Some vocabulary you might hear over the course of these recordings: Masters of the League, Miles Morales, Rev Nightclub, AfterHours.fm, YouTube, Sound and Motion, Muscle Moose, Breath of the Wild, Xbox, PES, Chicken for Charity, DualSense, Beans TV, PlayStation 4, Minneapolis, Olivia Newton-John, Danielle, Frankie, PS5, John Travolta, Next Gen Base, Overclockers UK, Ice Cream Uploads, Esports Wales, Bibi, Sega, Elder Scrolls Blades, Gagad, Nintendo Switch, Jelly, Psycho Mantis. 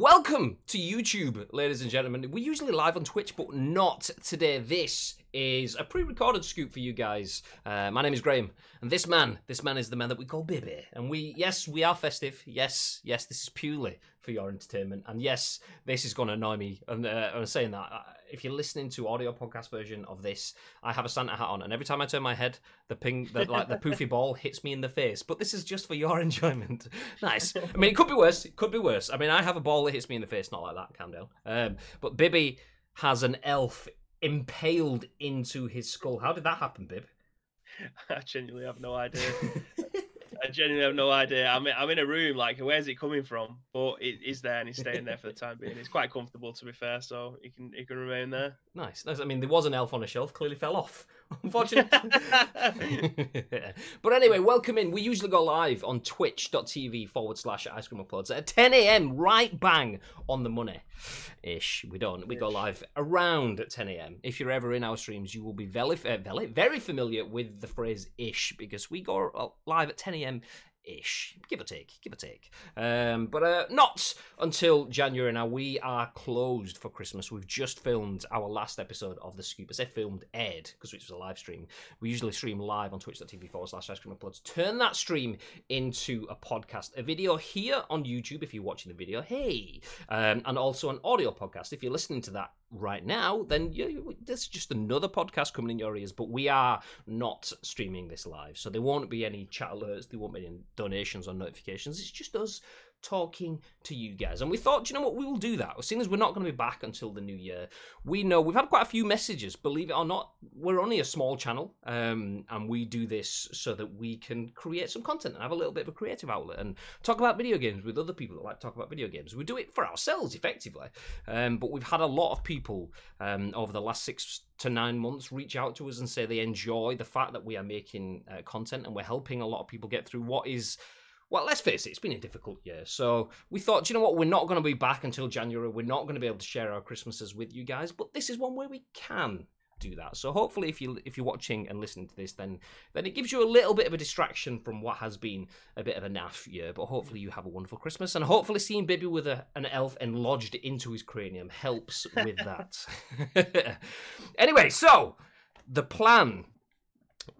Welcome to YouTube, ladies and gentlemen. We're usually live on Twitch, but not today. This is a pre-recorded scoop for you guys. My name is Graham, and this man is the man that we call Bibi. And we are festive. Yes, this is purely for your entertainment. And yes, this is going to annoy me. And I'm saying that if you're listening to audio podcast version of this, I have a Santa hat on, and every time I turn my head, the poofy ball hits me in the face. But this is just for your enjoyment. Nice. I mean, it could be worse. I mean, I have a ball that hits me in the face, not like that, calm down. But Bibi has an elf impaled into his skull. How did that happen, Bib? I genuinely have no idea. I'm in a room, like, where's it coming from? But it is there, and it's staying there for the time being. It's quite comfortable, to be fair, so it can remain there. Nice. I mean, there was an elf on a shelf, clearly fell off, unfortunately. But anyway, welcome in. We usually go live on twitch.tv/ Ice Cream Uploads at 10 a.m., right bang on the money-ish. We don't. We go live around at 10 a.m. If you're ever in our streams, you will be very familiar with the phrase ish, because we go live at 10 a.m. ish, give or take. Not until January now. We are closed for Christmas. We've just filmed our last episode of the Scoop. I say filmed, aired, because it was a live stream. We usually stream live on twitch.tv/Ice Cream Uploads. Turn that stream into a podcast, a video here on YouTube if you're watching the video. Hey, and also an audio podcast. If you're listening to that right now, then there's just another podcast coming in your ears, but we are not streaming this live. So there won't be any chat alerts. There won't be any donations or notifications. It's just us talking to you guys. And we thought, you know what, we will do that. As soon as we're not going to be back until the new year, we know we've had quite a few messages, believe it or not. We're only a small channel, and we do this so that we can create some content and have a little bit of a creative outlet and talk about video games with other people that like to talk about video games. We do it for ourselves, effectively. But we've had a lot of people over the last 6 to 9 months reach out to us and say they enjoy the fact that we are making content and we're helping a lot of people get through what is... Well, let's face it, it's been a difficult year. So we thought, you know what, we're not going to be back until January. We're not going to be able to share our Christmases with you guys, but this is one way we can do that. So hopefully if you're watching and listening to this, then it gives you a little bit of a distraction from what has been a bit of a naff year, but hopefully you have a wonderful Christmas, and hopefully seeing Bibi with an elf enlodged into his cranium helps with that. Anyway, so the plan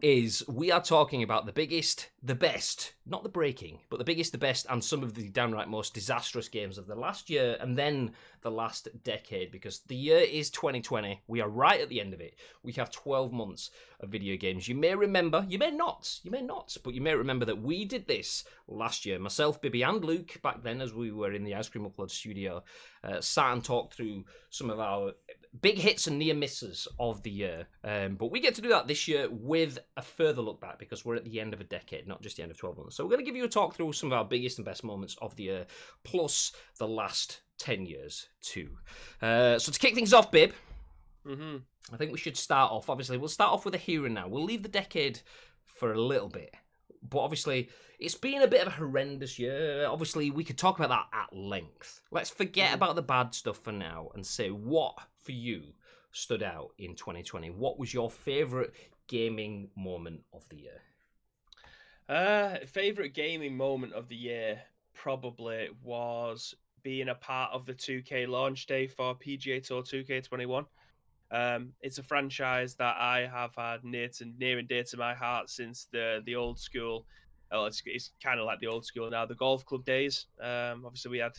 is we are talking about the biggest, the best, not the breaking, but the biggest, the best, and some of the downright most disastrous games of the last year and then the last decade, because the year is 2020. We are right at the end of it. We have 12 months of video games. You may remember, you may not, but you may remember that we did this last year. Myself, Bibi, and Luke, back then as we were in the Ice Cream Upload studio, sat and talked through some of our big hits and near misses of the year. But we get to do that this year with a further look back, because we're at the end of a decade, not just the end of 12 months. So we're going to give you a talk through some of our biggest and best moments of the year, plus the last 10 years too. So to kick things off, Bib, I think we should start off, obviously, we'll start off with a here and now. We'll leave the decade for a little bit. But obviously, it's been a bit of a horrendous year. Obviously, we could talk about that at length. Let's forget about the bad stuff for now and say what, for you, stood out in 2020. What was your favourite gaming moment of the year? Favourite gaming moment of the year probably was being a part of the 2K launch day for PGA Tour 2K21. It's a franchise that I have had near and dear to my heart since the old school. Well, it's kind of like the old school now, the Golf Club days. Obviously, we had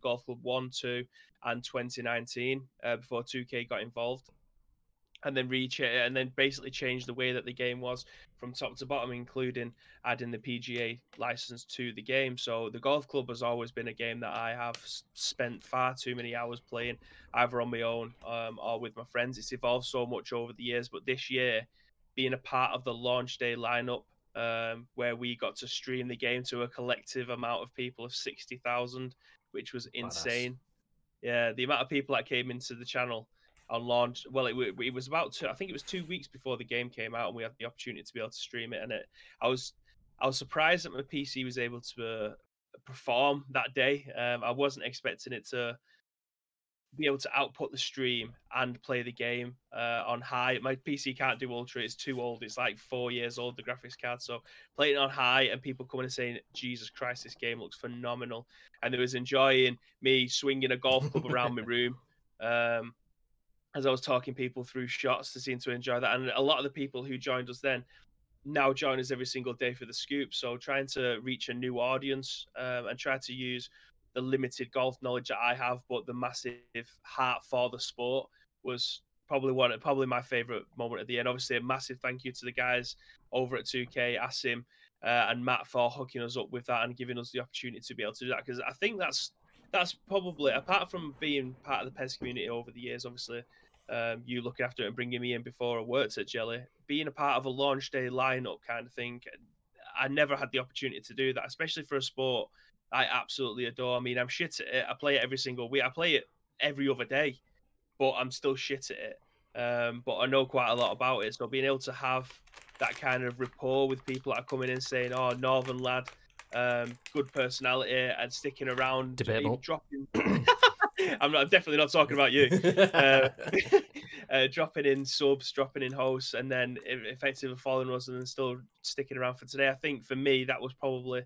Golf Club 1, 2, and 2019 before 2K got involved, and then basically changed the way that the game was from top to bottom, including adding the PGA license to the game. So the Golf Club has always been a game that I have spent far too many hours playing, either on my own or with my friends. It's evolved so much over the years, but this year, being a part of the launch day lineup, where we got to stream the game to a collective amount of people of 60,000, which was insane. Badass. Yeah, the amount of people that came into the channel on launch, well, it was about two, I think it was 2 weeks before the game came out, and we had the opportunity to be able to stream it. And I was surprised that my PC was able to perform that day. I wasn't expecting it to be able to output the stream and play the game on high. My PC can't do Ultra, it's too old. It's like 4 years old, the graphics card. So playing on high and people coming and saying, Jesus Christ, this game looks phenomenal. And they was enjoying me swinging a golf club around my room. As I was talking people through shots, they seemed to enjoy that. And a lot of the people who joined us then now join us every single day for the scoop. So trying to reach a new audience and try to use the limited golf knowledge that I have, but the massive heart for the sport was probably my favorite moment at the end. Obviously, a massive thank you to the guys over at 2K, Asim and Matt for hooking us up with that and giving us the opportunity to be able to do that. Because I think that's probably, apart from being part of the PES community over the years, obviously, you looking after it and bringing me in before I worked at Jelly, being a part of a launch day lineup kind of thing, I never had the opportunity to do that, especially for a sport I absolutely adore. I mean, I'm shit at it. I play it every single week. I play it every other day, but I'm still shit at it. But I know quite a lot about it. So being able to have that kind of rapport with people that are coming in saying, oh, Northern lad, good personality and sticking around. Debatable. Dropping... I'm definitely not talking about you. Dropping in subs, dropping in hosts, and then effectively following us and then still sticking around for today. I think for me, that was probably...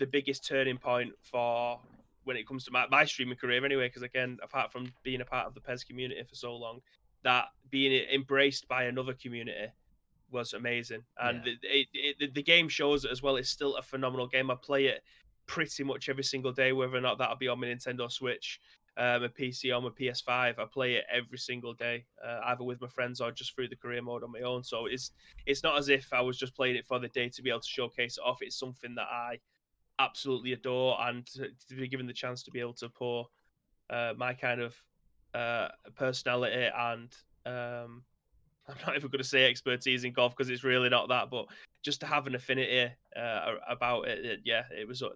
The biggest turning point for when it comes to my streaming career anyway, because again, apart from being a part of the PES community for so long, that being embraced by another community was amazing. And yeah, the game shows it as well. It's still a phenomenal game. I play it pretty much every single day, whether or not that'll be on my Nintendo Switch, a PC, or my PS5. I play it every single day, either with my friends or just through the career mode on my own. So it's not as if I was just playing it for the day to be able to showcase it off. It's something that I absolutely adore, and to be given the chance to be able to pour my kind of personality and I'm not even going to say expertise in golf because it's really not that, but just to have an affinity about it, yeah,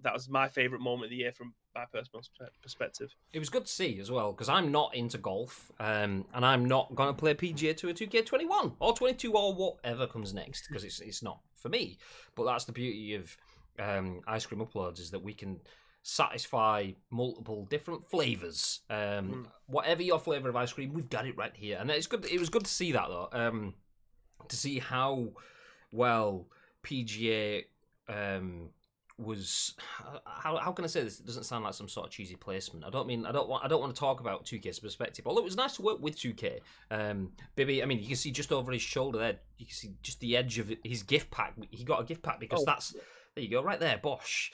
that was my favorite moment of the year from my personal perspective. It was good to see as well, because I'm not into golf, and I'm not going to play PGA Tour 2K21 or 22 or whatever comes next, because it's not for me. But that's the beauty of Ice Cream Uploads, is that we can satisfy multiple different flavors. Whatever your flavor of ice cream, we've got it right here, and it's good. It was good to see that, though, to see how well PGA was. How can I say this? It doesn't sound like some sort of cheesy placement. I don't want to talk about 2K's perspective. Although it was nice to work with 2K. Bibi, I mean, you can see just over his shoulder there. You can see just the edge of his gift pack. He got a gift pack because that's. There you go, right there, Bosch.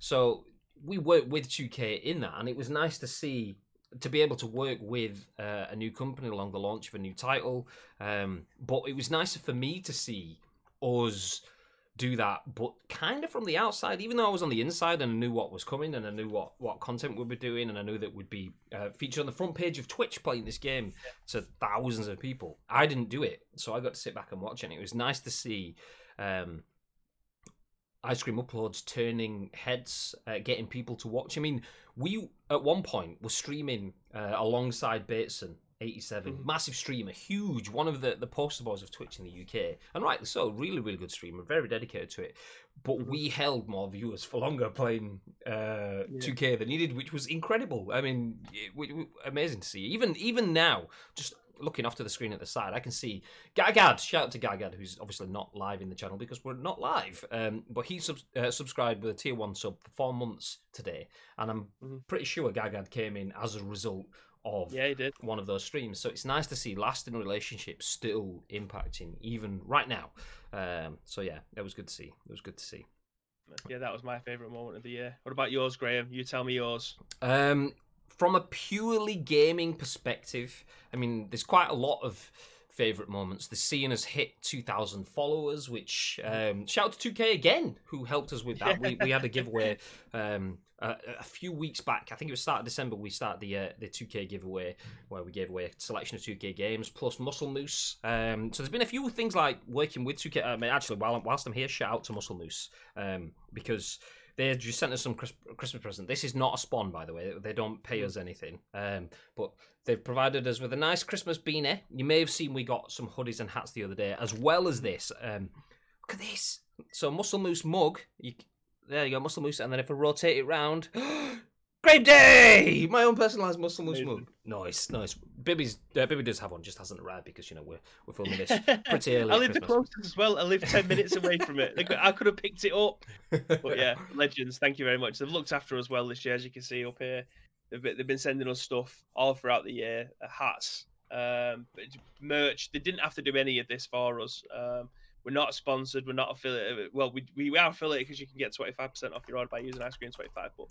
So we worked with 2K in that, and it was nice to see, to be able to work with a new company along the launch of a new title. But it was nicer for me to see us do that, but kind of from the outside, even though I was on the inside and I knew what was coming and I knew what content we'd be doing, and I knew that we'd be featured on the front page of Twitch playing this game to thousands of people. I didn't do it, so I got to sit back and watch it. And it was nice to see... Ice Cream Uploads turning heads, getting people to watch. I mean, we at one point were streaming alongside Bateson 87, massive streamer, huge, one of the poster boys of Twitch in the UK, and rightly so, really, really good streamer, very dedicated to it. But we held more viewers for longer playing 2K than he did, which was incredible. I mean, it amazing to see. Even now, just looking off to the screen at the side, I can see Gagad. Shout out to Gagad, who's obviously not live in the channel because we're not live. But he subscribed with a tier 1 sub for 4 months today. And I'm pretty sure Gagad came in as a result of one of those streams. So it's nice to see lasting relationships still impacting even right now. So yeah, it was good to see. Yeah, that was my favourite moment of the year. What about yours, Graham? You tell me yours. From a purely gaming perspective, I mean, there's quite a lot of favourite moments. The seeing us hit 2,000 followers, which, shout out to 2K again, who helped us with that. We had a giveaway a few weeks back. I think it was start of December, we started the 2K giveaway, where we gave away a selection of 2K games, plus Muscle Moose. So there's been a few things like working with 2K. I mean, actually, whilst I'm here, shout out to Muscle Moose, because... they just sent us some Christmas present. This is not a spawn, by the way. They don't pay us anything. But they've provided us with a nice Christmas beanie. You may have seen we got some hoodies and hats the other day, as well as this. Look at this. So Muscle Moose mug. There you go, Muscle Moose. And then if I rotate it round, Grape Day! My own personalised Muscle Moose mug. Nice, nice. Bibi does have one, just hasn't arrived because, you know, we're filming this pretty early. I live the closest as well. I live 10 minutes away from it. Like, I could have picked it up. But yeah, legends, thank you very much. They've looked after us well this year, as you can see up here. They've been sending us stuff all throughout the year. Hats, merch. They didn't have to do any of this for us. We're not sponsored. We're not affiliated. Well, we are affiliated because you can get 25% off your order by using Ice Cream 25, but...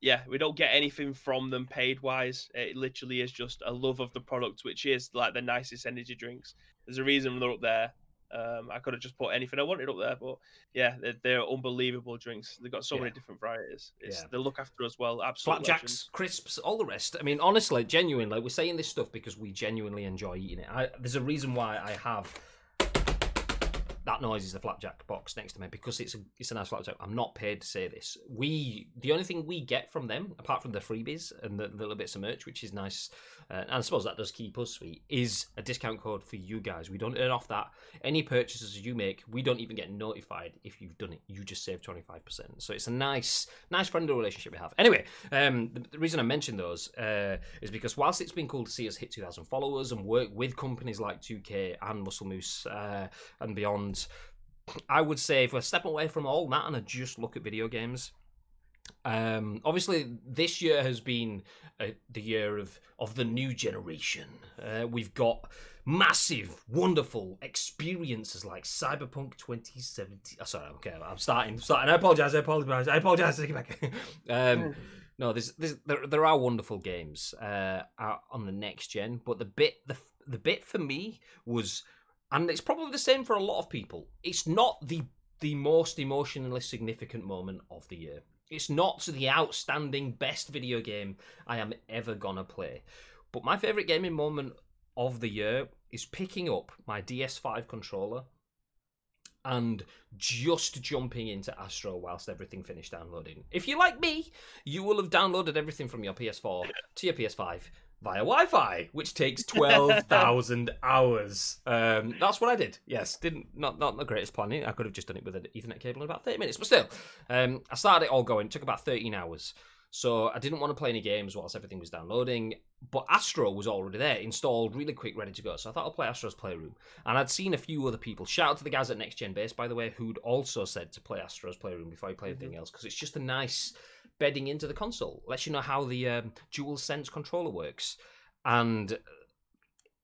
yeah, we don't get anything from them paid-wise. It literally is just a love of the product, which is like the nicest energy drinks. There's a reason they're up there. I could have just put anything I wanted up there, but yeah, they're unbelievable drinks. They've got so many different varieties. They look after us well. Absolutely. Flapjacks, crisps, all the rest. I mean, honestly, genuinely, we're saying this stuff because we genuinely enjoy eating it. There's a reason why I have... that noise is the flapjack box next to me because it's a nice flapjack. I'm not paid to say this. The only thing we get from them, apart from the freebies and the little bits of merch, which is nice, and I suppose that does keep us sweet, is a discount code for you guys. We don't earn off that. Any purchases you make, we don't even get notified if you've done it. You just save 25%. So it's a nice friendly relationship we have. Anyway, the reason I mentioned those is because whilst it's been cool to see us hit 2,000 followers and work with companies like 2K and Muscle Moose and beyond, I would say if we're stepping away from all that and I just look at video games, obviously this year has been the year of the new generation. We've got massive, wonderful experiences like Cyberpunk 2070. Oh, sorry, okay, I'm starting. I apologise. Take it back. No, there are wonderful games on the next gen, but the bit for me was. And it's probably the same for a lot of people. It's not the most emotionally significant moment of the year. It's not the outstanding best video game I am ever gonna play. But my favourite gaming moment of the year is picking up my DS5 controller and just jumping into Astro whilst everything finished downloading. If you're like me, you will have downloaded everything from your PS4 to your PS5. Via Wi-Fi, which takes 12,000 hours. That's what I did. Yes, not the greatest planning. I could have just done it with an Ethernet cable in about 30 minutes, but still, I started it all going. It took about 13 hours, so I didn't want to play any games whilst everything was downloading. But Astro was already there, installed, really quick, ready to go. So I thought I'll play Astro's Playroom, and I'd seen a few other people. Shout out to the guys at Next Gen Base, by the way, who'd also said to play Astro's Playroom before you play anything else because it's just a nice. Bedding into the console, lets you know how the DualSense controller works. And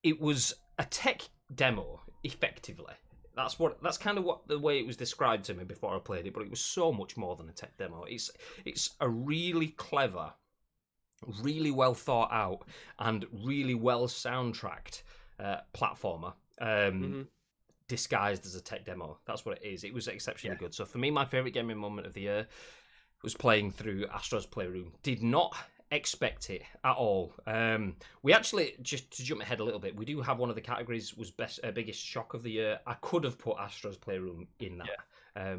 it was a tech demo, effectively. That's kind of what the way it was described to me before I played it, but it was so much more than a tech demo. It's a really clever, really well thought out, and really well soundtracked platformer. Disguised as a tech demo. That's what it is. It was exceptionally good. So for me, my favourite gaming moment of the year was playing through Astro's Playroom. Did not expect it at all. We actually, just to jump ahead a little bit, we do have one of the categories was biggest shock of the year. I could have put Astro's Playroom in that. Yeah.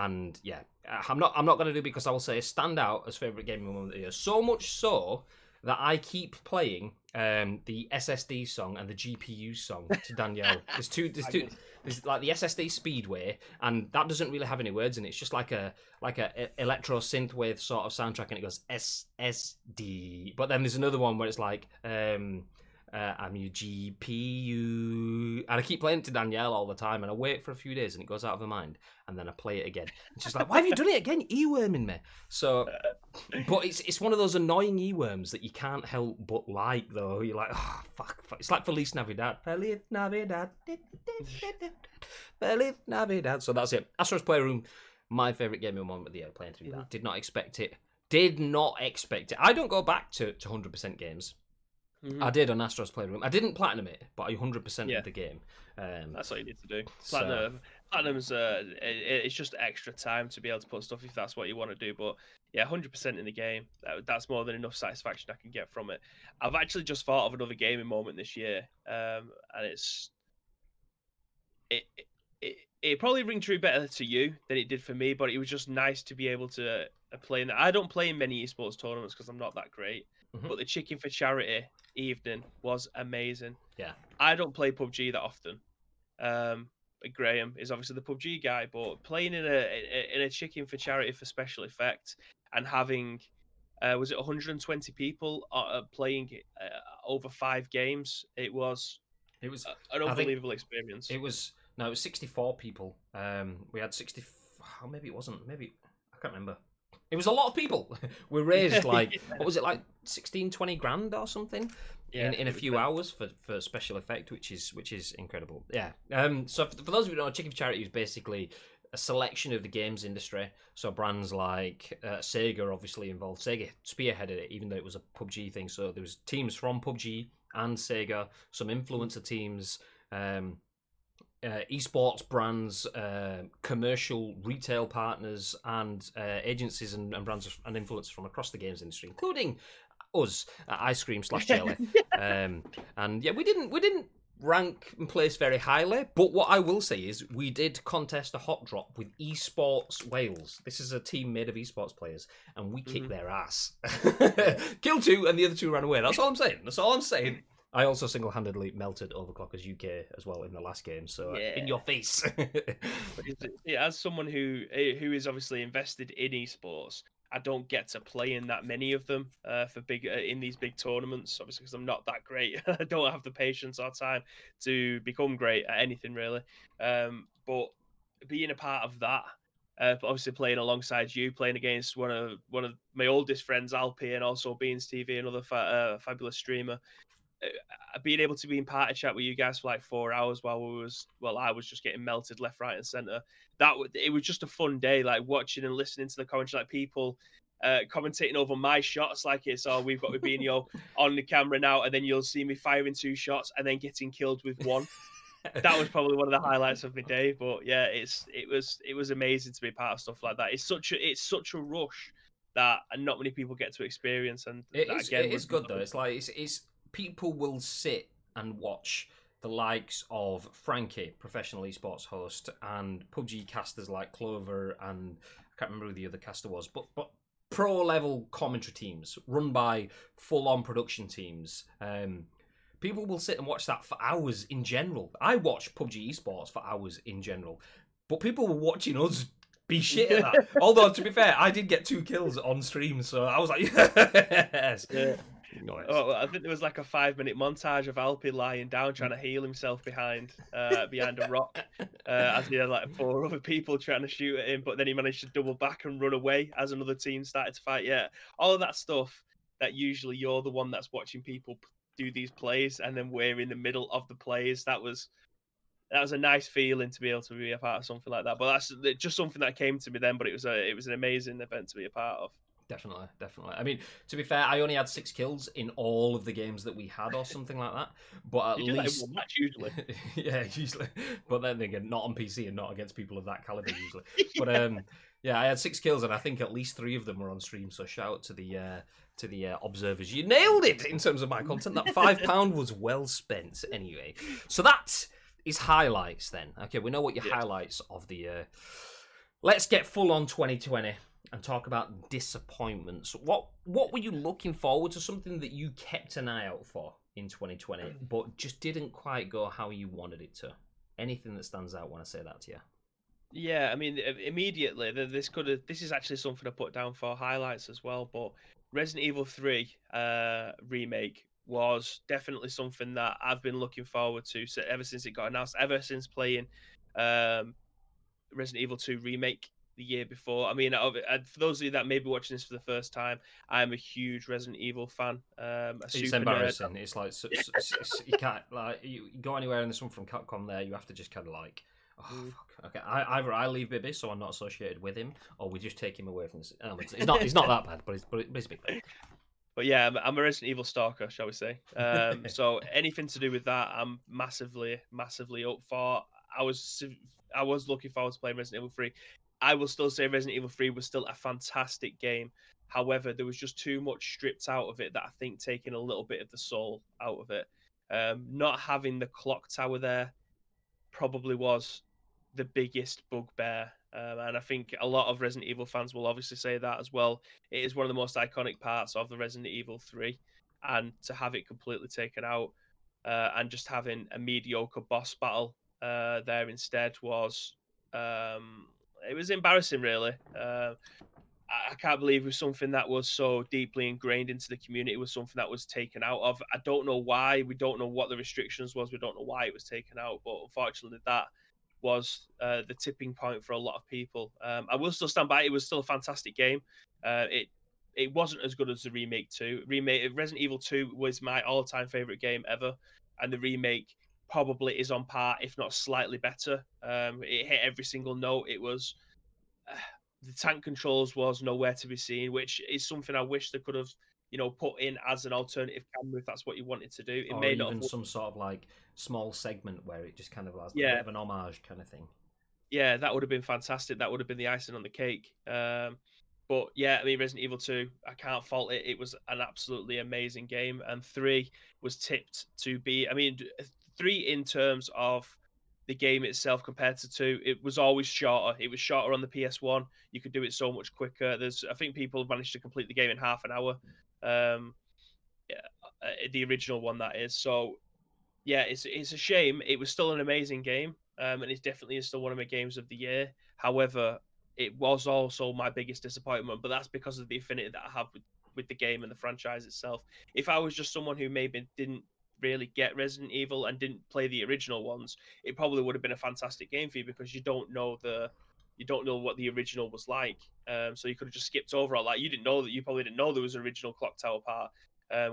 And yeah, I'm not going to do it because I will say standout as favourite gaming moment of the year. So much so that I keep playing the SSD song and the GPU song to Danielle. There's two. There's like the SSD Speedway, and that doesn't really have any words in it. It's just like a electro synthwave sort of soundtrack, and it goes SSD. But then there's another one where it's like I'm your GPU, and I keep playing it to Danielle all the time, and I wait for a few days, and it goes out of her mind, and then I play it again. And she's like, "Why have you done it again? Earworming me." So, but it's one of those annoying earworms that you can't help but like. Though you're like, "Oh fuck!" It's like Feliz Navidad. Feliz Navidad. Feliz Navidad. So that's it. Astro's Playroom, my favourite gaming moment of the year. Playing through that. Did not expect it. I don't go back to 100% games. Mm-hmm. I did on Astro's Playroom. I didn't platinum it, but I 100% of the game. That's what you need to do. Platinum's it's just extra time to be able to put stuff if that's what you want to do. But yeah, 100% in the game. That's more than enough satisfaction I can get from it. I've actually just thought of another gaming moment this year, and it probably rang true better to you than it did for me. But it was just nice to be able to play in that. I don't play in many esports tournaments because I'm not that great. Mm-hmm. But the Chicken for Charity evening was amazing. Yeah, I don't play PUBG that often. Graham is obviously the PUBG guy, but playing in a Chicken for Charity for Special Effect and having Was it 120 people playing over 5 games? It was an unbelievable experience. It was 64 people. We had 60. Oh, maybe it wasn't. Maybe I can't remember. It was a lot of people. We raised like what was it, like 16, 20 grand or something in a few hours for Special Effect, which is incredible. Yeah. So for those of you who don't know, Chicken for Charity is basically a selection of the games industry. So brands like Sega obviously involved. Sega spearheaded it, even though it was a PUBG thing. So there was teams from PUBG and Sega, some influencer teams, esports brands, commercial retail partners, and agencies and brands and influencers from across the games industry, including us at Ice Cream / Jelly. And yeah, we didn't rank and place very highly, but what I will say is we did contest a hot drop with Esports Wales. This is a team made of esports players, and we kicked their ass. Killed 2, and the other 2 ran away. That's all I'm saying. I also single-handedly melted Overclockers UK as well in the last game, so in your face. As someone who is obviously invested in esports, I don't get to play in that many of them in these big tournaments, obviously, because I'm not that great. I don't have the patience or time to become great at anything, really. But being a part of that, obviously playing alongside you, playing against one of my oldest friends, Alpi, and also Beans TV, another fabulous streamer, being able to be in party chat with you guys for like 4 hours while I was just getting melted left, right, and centre. It was just a fun day, like watching and listening to the comments, like people commentating over my shots, like it's we've got Rubinho on the camera now, and then you'll see me firing 2 shots and then getting killed with 1. That was probably one of the highlights of my day. But yeah, it was amazing to be part of stuff like that. It's such a rush that not many people get to experience, and it's good though. It's like it's people will sit and watch the likes of Frankie, professional esports host, and PUBG casters like Clover, and I can't remember who the other caster was, but pro-level commentary teams run by full-on production teams. People will sit and watch that for hours in general. I watch PUBG esports for hours in general, but people were watching us be shit at that. Although, to be fair, I did get 2 kills on stream, so I was like, yes. Yeah. Nice. Oh, I think there was like a 5-minute montage of Alpi lying down trying to heal himself behind a rock as he had like 4 other people trying to shoot at him, but then he managed to double back and run away as another team started to fight. Yeah, all of that stuff that usually you're the one that's watching people do these plays, and then we're in the middle of the plays. That was a nice feeling to be able to be a part of something like that. But that's just something that came to me then, but it was an amazing event to be a part of. Definitely. I mean, to be fair, I only had 6 kills in all of the games that we had, or something like that. But at least one match usually, yeah, usually. But then again, not on PC and not against people of that caliber usually. Yeah. But yeah, I had 6 kills, and I think at least 3 of them were on stream. So shout out to the observers. You nailed it in terms of my content. That £5 was well spent anyway. So that is highlights then. Okay, we know what your highlights of the year. Let's get full on 2020. And talk about disappointments. What were you looking forward to? Something that you kept an eye out for in 2020, but just didn't quite go how you wanted it to? Anything that stands out when I say that to you? Yeah, I mean, immediately, this is actually something I put down for highlights as well, but Resident Evil 3 remake was definitely something that I've been looking forward to ever since it got announced, ever since playing Resident Evil 2 remake the year before. I mean, for those of you that may be watching this for the first time, I'm a huge Resident Evil fan. It's embarrassing. Nerd. It's like you can't you go anywhere in this one from Capcom. There, you have to just kind of like, fuck. Okay, either I leave Bibi, so I'm not associated with him, or we just take him away from this. It's not that bad, but it's a big thing. But yeah, I'm a Resident Evil stalker, shall we say? So anything to do with that, I'm massively up for. I was looking forward to playing Resident Evil 3. I will still say Resident Evil 3 was still a fantastic game. However, there was just too much stripped out of it that I think taking a little bit of the soul out of it. Not having the clock tower there probably was the biggest bugbear. And I think a lot of Resident Evil fans will obviously say that as well. It is one of the most iconic parts of the Resident Evil 3. And to have it completely taken out and just having a mediocre boss battle there instead was... It was embarrassing, really. I can't believe it was something that was so deeply ingrained into the community was something that was taken out of. I don't know why. We don't know what the restrictions was. We don't know why it was taken out. But unfortunately, that was the tipping point for a lot of people. I will still stand by it. It was still a fantastic game. It wasn't as good as the remake 2. Resident Evil 2 was my all-time favourite game ever. And the remake probably is on par, if not slightly better. It hit every single note. It was... the tank controls was nowhere to be seen, which is something I wish they could have, you know, put in as an alternative camera if that's what you wanted to do. It may not even some sort of like small segment where it just kind of has a bit of an homage kind of thing. Yeah, that would have been fantastic. That would have been the icing on the cake. But yeah, I mean, Resident Evil 2, I can't fault it. It was an absolutely amazing game, and 3 was tipped to be. I mean, 3 in terms of the game itself compared to 2, it was always shorter. It was shorter on the PS1. You could do it so much quicker. I think people managed to complete the game in half an hour. The original one, that is. So, yeah, it's a shame. It was still an amazing game, and it definitely is still one of my games of the year. However, it was also my biggest disappointment, but that's because of the affinity that I have with the game and the franchise itself. If I was just someone who maybe didn't really get Resident Evil and didn't play the original ones, it probably would have been a fantastic game for you, because you don't know what the original was like. So you could have just skipped over all that. You probably didn't know there was an original Clock Tower part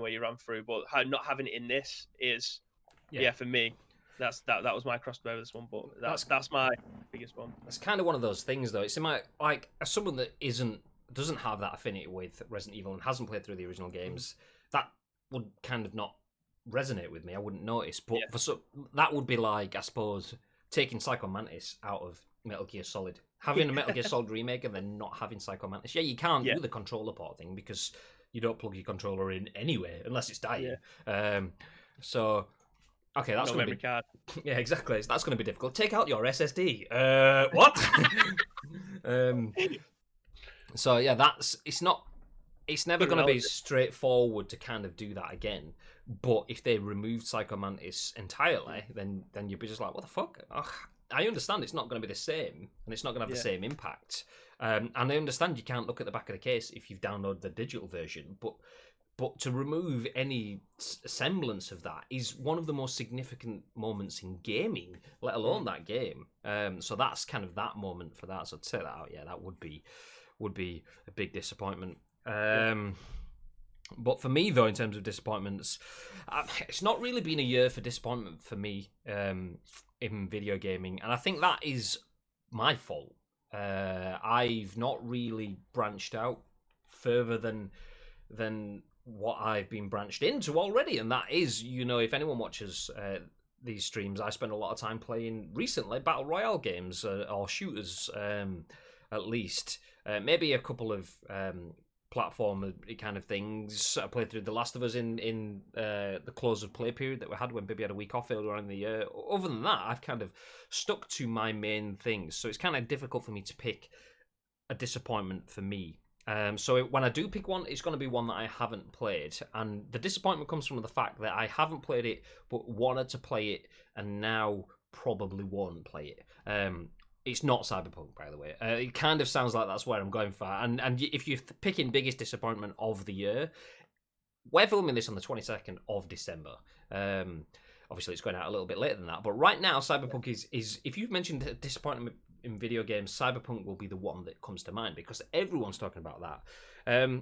where you ran through. But not having it in this is, for me, that was my crossover this one. But that's my biggest one. That's kind of one of those things though. It's in my, like, as someone that doesn't have that affinity with Resident Evil and hasn't played through the original games, that would kind of not resonate with me. I wouldn't notice, but that would be like, I suppose, taking Psycho Mantis out of Metal Gear Solid, having a Metal Gear Solid remake and then not having Psycho Mantis. Yeah, you can't do the controller port thing because you don't plug your controller in anyway unless it's dying. Yeah. So okay, that's no memory card. Yeah, exactly. So that's going to be difficult. Take out your SSD. What? So yeah, that's it's not. It's never going to be straightforward to kind of do that again. But if they removed Psycho Mantis entirely, then you'd be just like, what the fuck? Ugh, I understand it's not going to be the same, and it's not going to have the same impact. And I understand you can't look at the back of the case if you've downloaded the digital version, but to remove any semblance of that is one of the most significant moments in gaming, let alone that game. So that's kind of that moment for that. So to take that out, yeah, that would be a big disappointment. But for me, though, in terms of disappointments, it's not really been a year for disappointment for me in video gaming. And I think that is my fault. I've not really branched out further than what I've been branched into already. And that is, you know, if anyone watches these streams, I spend a lot of time playing recently Battle Royale games or shooters, at least. Maybe a couple of... platform kind of things. I played through The Last of Us in the close of play period that we had when Bibi had a week off earlier on in the year. Other than that, I've kind of stuck to my main things, so it's kind of difficult for me to pick a disappointment for me. So when I do pick one, it's going to be one that I haven't played, and the disappointment comes from the fact that I haven't played it but wanted to play it and now probably won't play it. It's not Cyberpunk, by the way. It kind of sounds like that's where I'm going for. And if you're picking biggest disappointment of the year, we're filming this on the 22nd of December. Obviously, it's going out a little bit later than that. But right now, Cyberpunk is if you've mentioned disappointment in video games, Cyberpunk will be the one that comes to mind because everyone's talking about that.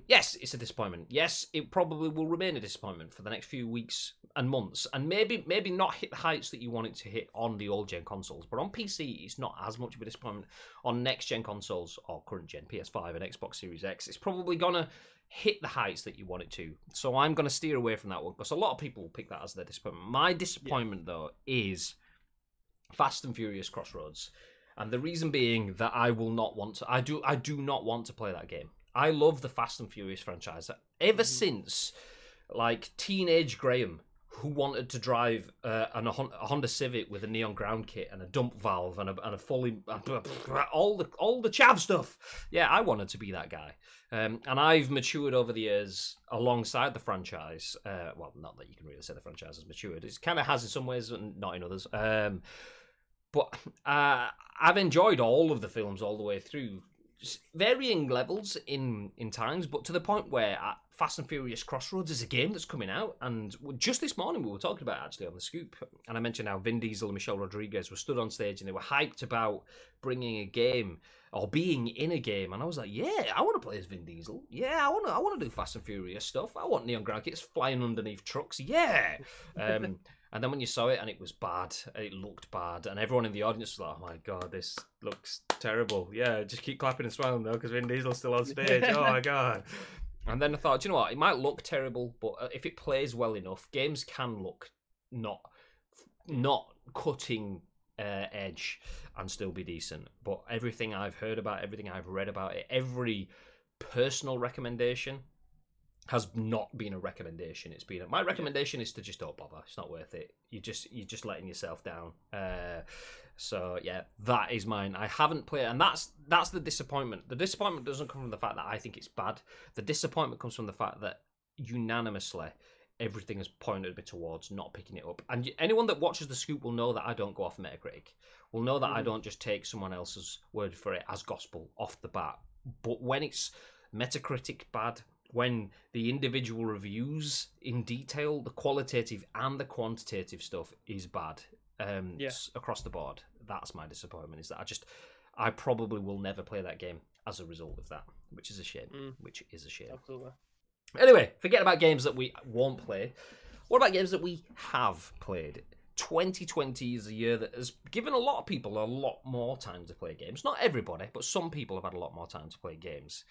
Yes, it's a disappointment. Yes, it probably will remain a disappointment for the next few weeks and months, and maybe not hit the heights that you want it to hit on the old gen consoles, but on PC it's not as much of a disappointment. On next gen consoles or current gen PS5 and Xbox Series X, it's probably gonna hit the heights that you want it to. So I'm gonna steer away from that one because a lot of people will pick that as their disappointment. My disappointment though is Fast and Furious Crossroads, and the reason being that I will not want to. I do not want to play that game. I love the Fast and Furious franchise. Ever since, like, teenage Graham, who wanted to drive a Honda Civic with a neon ground kit and a dump valve and a fully... all the chav stuff. Yeah, I wanted to be that guy. And I've matured over the years alongside the franchise. Well, not that you can really say the franchise has matured. It kind of has in some ways and not in others. But I've enjoyed all of the films all the way through. varying levels in times, but to the point where Fast and Furious Crossroads is a game that's coming out, and just this morning we were talking about it actually on The Scoop, and I mentioned how Vin Diesel and Michelle Rodriguez were stood on stage and they were hyped about bringing a game or being in a game, and I was like, yeah, I want to play as Vin Diesel. Yeah, I want to do Fast and Furious stuff. I want neon graphics flying underneath trucks. Yeah. And then when you saw it and it was bad, it looked bad, and everyone in the audience was like, oh my God, this looks terrible. Yeah, just keep clapping and smiling though, because Vin Diesel's still on stage. Oh my God. And then I thought, do you know what? It might look terrible, but if it plays well enough, games can look not cutting edge and still be decent. But everything I've heard about, everything I've read about it, every personal recommendation has not been a recommendation. It's been my recommendation is to just don't bother. It's not worth it. You're just letting yourself down. So yeah, that is mine. I haven't played, and that's the disappointment. The disappointment doesn't come from the fact that I think it's bad. The disappointment comes from the fact that unanimously everything has pointed me towards not picking it up. And anyone that watches The Scoop will know that I don't go off Metacritic. Will know that I don't just take someone else's word for it as gospel off the bat. But when it's Metacritic bad, when the individual reviews in detail, the qualitative and the quantitative stuff is bad across the board. That's my disappointment, is that I probably will never play that game as a result of that, which is a shame, Absolutely. Anyway, forget about games that we won't play. What about games that we have played? 2020 is a year that has given a lot of people a lot more time to play games. Not everybody, but some people have had a lot more time to play games.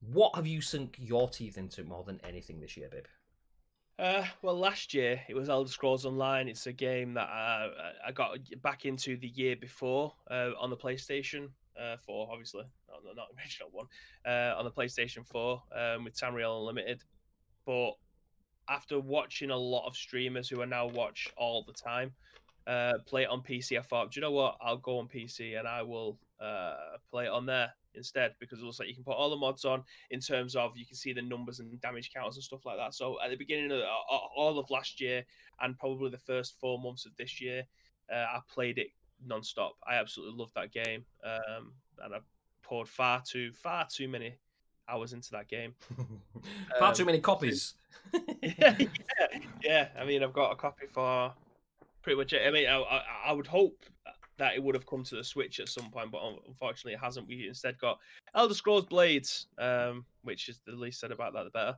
What have you sunk your teeth into more than anything this year, Bib? Well, last year it was Elder Scrolls Online. It's a game that I got back into the year before on the PlayStation 4, obviously. Not original one. On the PlayStation 4 with Tamriel Unlimited. But after watching a lot of streamers who I now watch all the time play it on PC, I thought, do you know what? I'll go on PC and I will play it on there instead, because it looks like you can put all the mods on in terms of you can see the numbers and damage counts and stuff like that. So at the beginning of all of last year and probably the first 4 months of this year, I played it non-stop. I absolutely loved that game, and I poured far too many hours into that game. Far too many copies. yeah. I mean, I've got a copy for pretty much it. I mean, I would hope that it would have come to the Switch at some point, but unfortunately it hasn't. We instead got Elder Scrolls Blades, which is the least said about that, the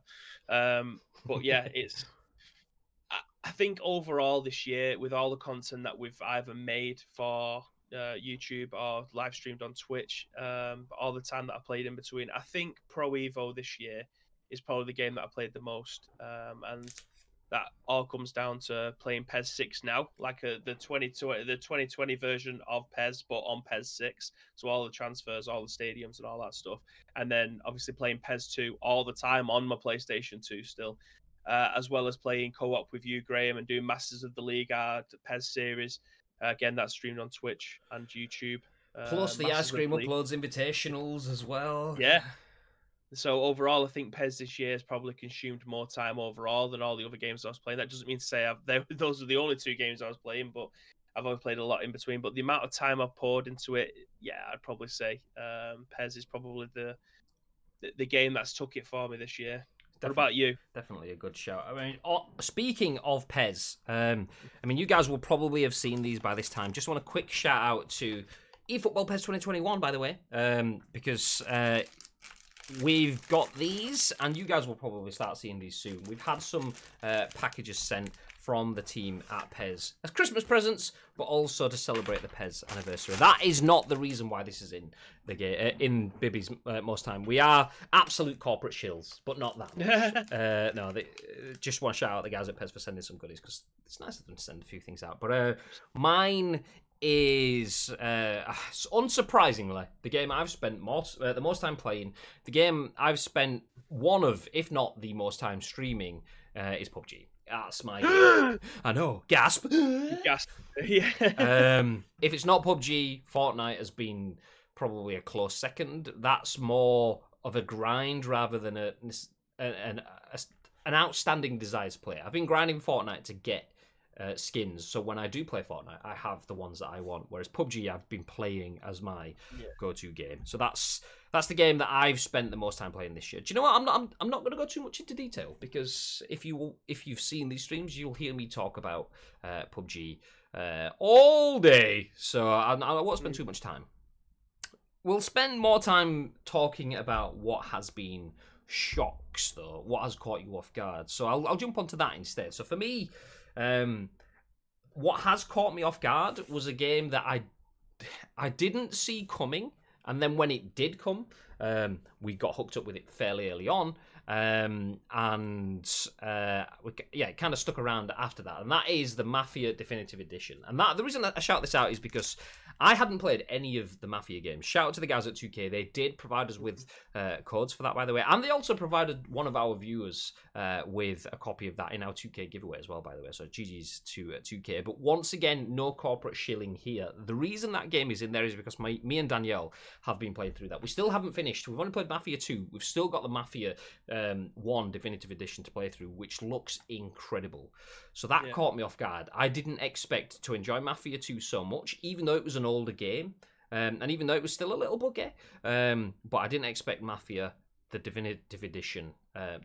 better. But yeah, it's... I think overall this year, with all the content that we've either made for YouTube or live streamed on Twitch, all the time that I played in between, I think Pro Evo this year is probably the game that I played the most. And that all comes down to playing PES 6 now, like the 2020 version of PES, but on PES 6. So all the transfers, all the stadiums and all that stuff. And then obviously playing PES 2 all the time on my PlayStation 2 still, as well as playing co-op with you, Graham, and doing Masters of the League, our PES series. Again, that's streamed on Twitch and YouTube. Plus the Ice Cream Uploads Invitationals as well. Yeah. So overall, I think PES this year has probably consumed more time overall than all the other games I was playing. That doesn't mean to say those are the only two games I was playing, but I've always played a lot in between. But the amount of time I've poured into it, yeah, I'd probably say PES is probably the game that's took it for me this year. What about you? Definitely a good shout. I mean, speaking of PES, I mean, you guys will probably have seen these by this time. Just want a quick shout out to eFootball PES 2021, by the way, because... we've got these, and you guys will probably start seeing these soon. We've had some packages sent from the team at PES as Christmas presents, but also to celebrate the PES anniversary. That is not the reason why this is in the game, in Bibby's most time. We are absolute corporate shills, but not that much. No, just want to shout out the guys at PES for sending some goodies, because it's nice of them to send a few things out. But mine is unsurprisingly the game I've spent the most time playing, the game I've spent one of, if not the most time streaming, is PUBG. That's my game. I know, gasp. Yeah. If it's not PUBG, Fortnite has been probably a close second. That's more of a grind rather than an outstanding desire to play. I've been grinding Fortnite to get skins. So when I do play Fortnite, I have the ones that I want, whereas PUBG I've been playing as my go-to game. So that's the game that I've spent the most time playing this year. Do you know what? I'm not going to go too much into detail, because if you've seen these streams, you'll hear me talk about PUBG all day. So I won't spend too much time. We'll spend more time talking about what has been shocks, though, what has caught you off guard. So I'll jump onto that instead. So for me, what has caught me off guard was a game that I didn't see coming, and then when it did come, we got hooked up with it fairly early on, it kind of stuck around after that, and that is the Mafia Definitive Edition. And that the reason I shout this out is because I hadn't played any of the Mafia games. Shout out to the guys at 2K. They did provide us with codes for that, by the way. And they also provided one of our viewers with a copy of that in our 2K giveaway as well, by the way. So GG's to 2K. But once again, no corporate shilling here. The reason that game is in there is because me and Danielle have been playing through that. We still haven't finished. We've only played Mafia 2. We've still got the Mafia 1 Definitive Edition to play through, which looks incredible. So that caught me off guard. I didn't expect to enjoy Mafia 2 so much, even though it was an older game, and even though it was still a little buggy, but I didn't expect Mafia the Definitive Edition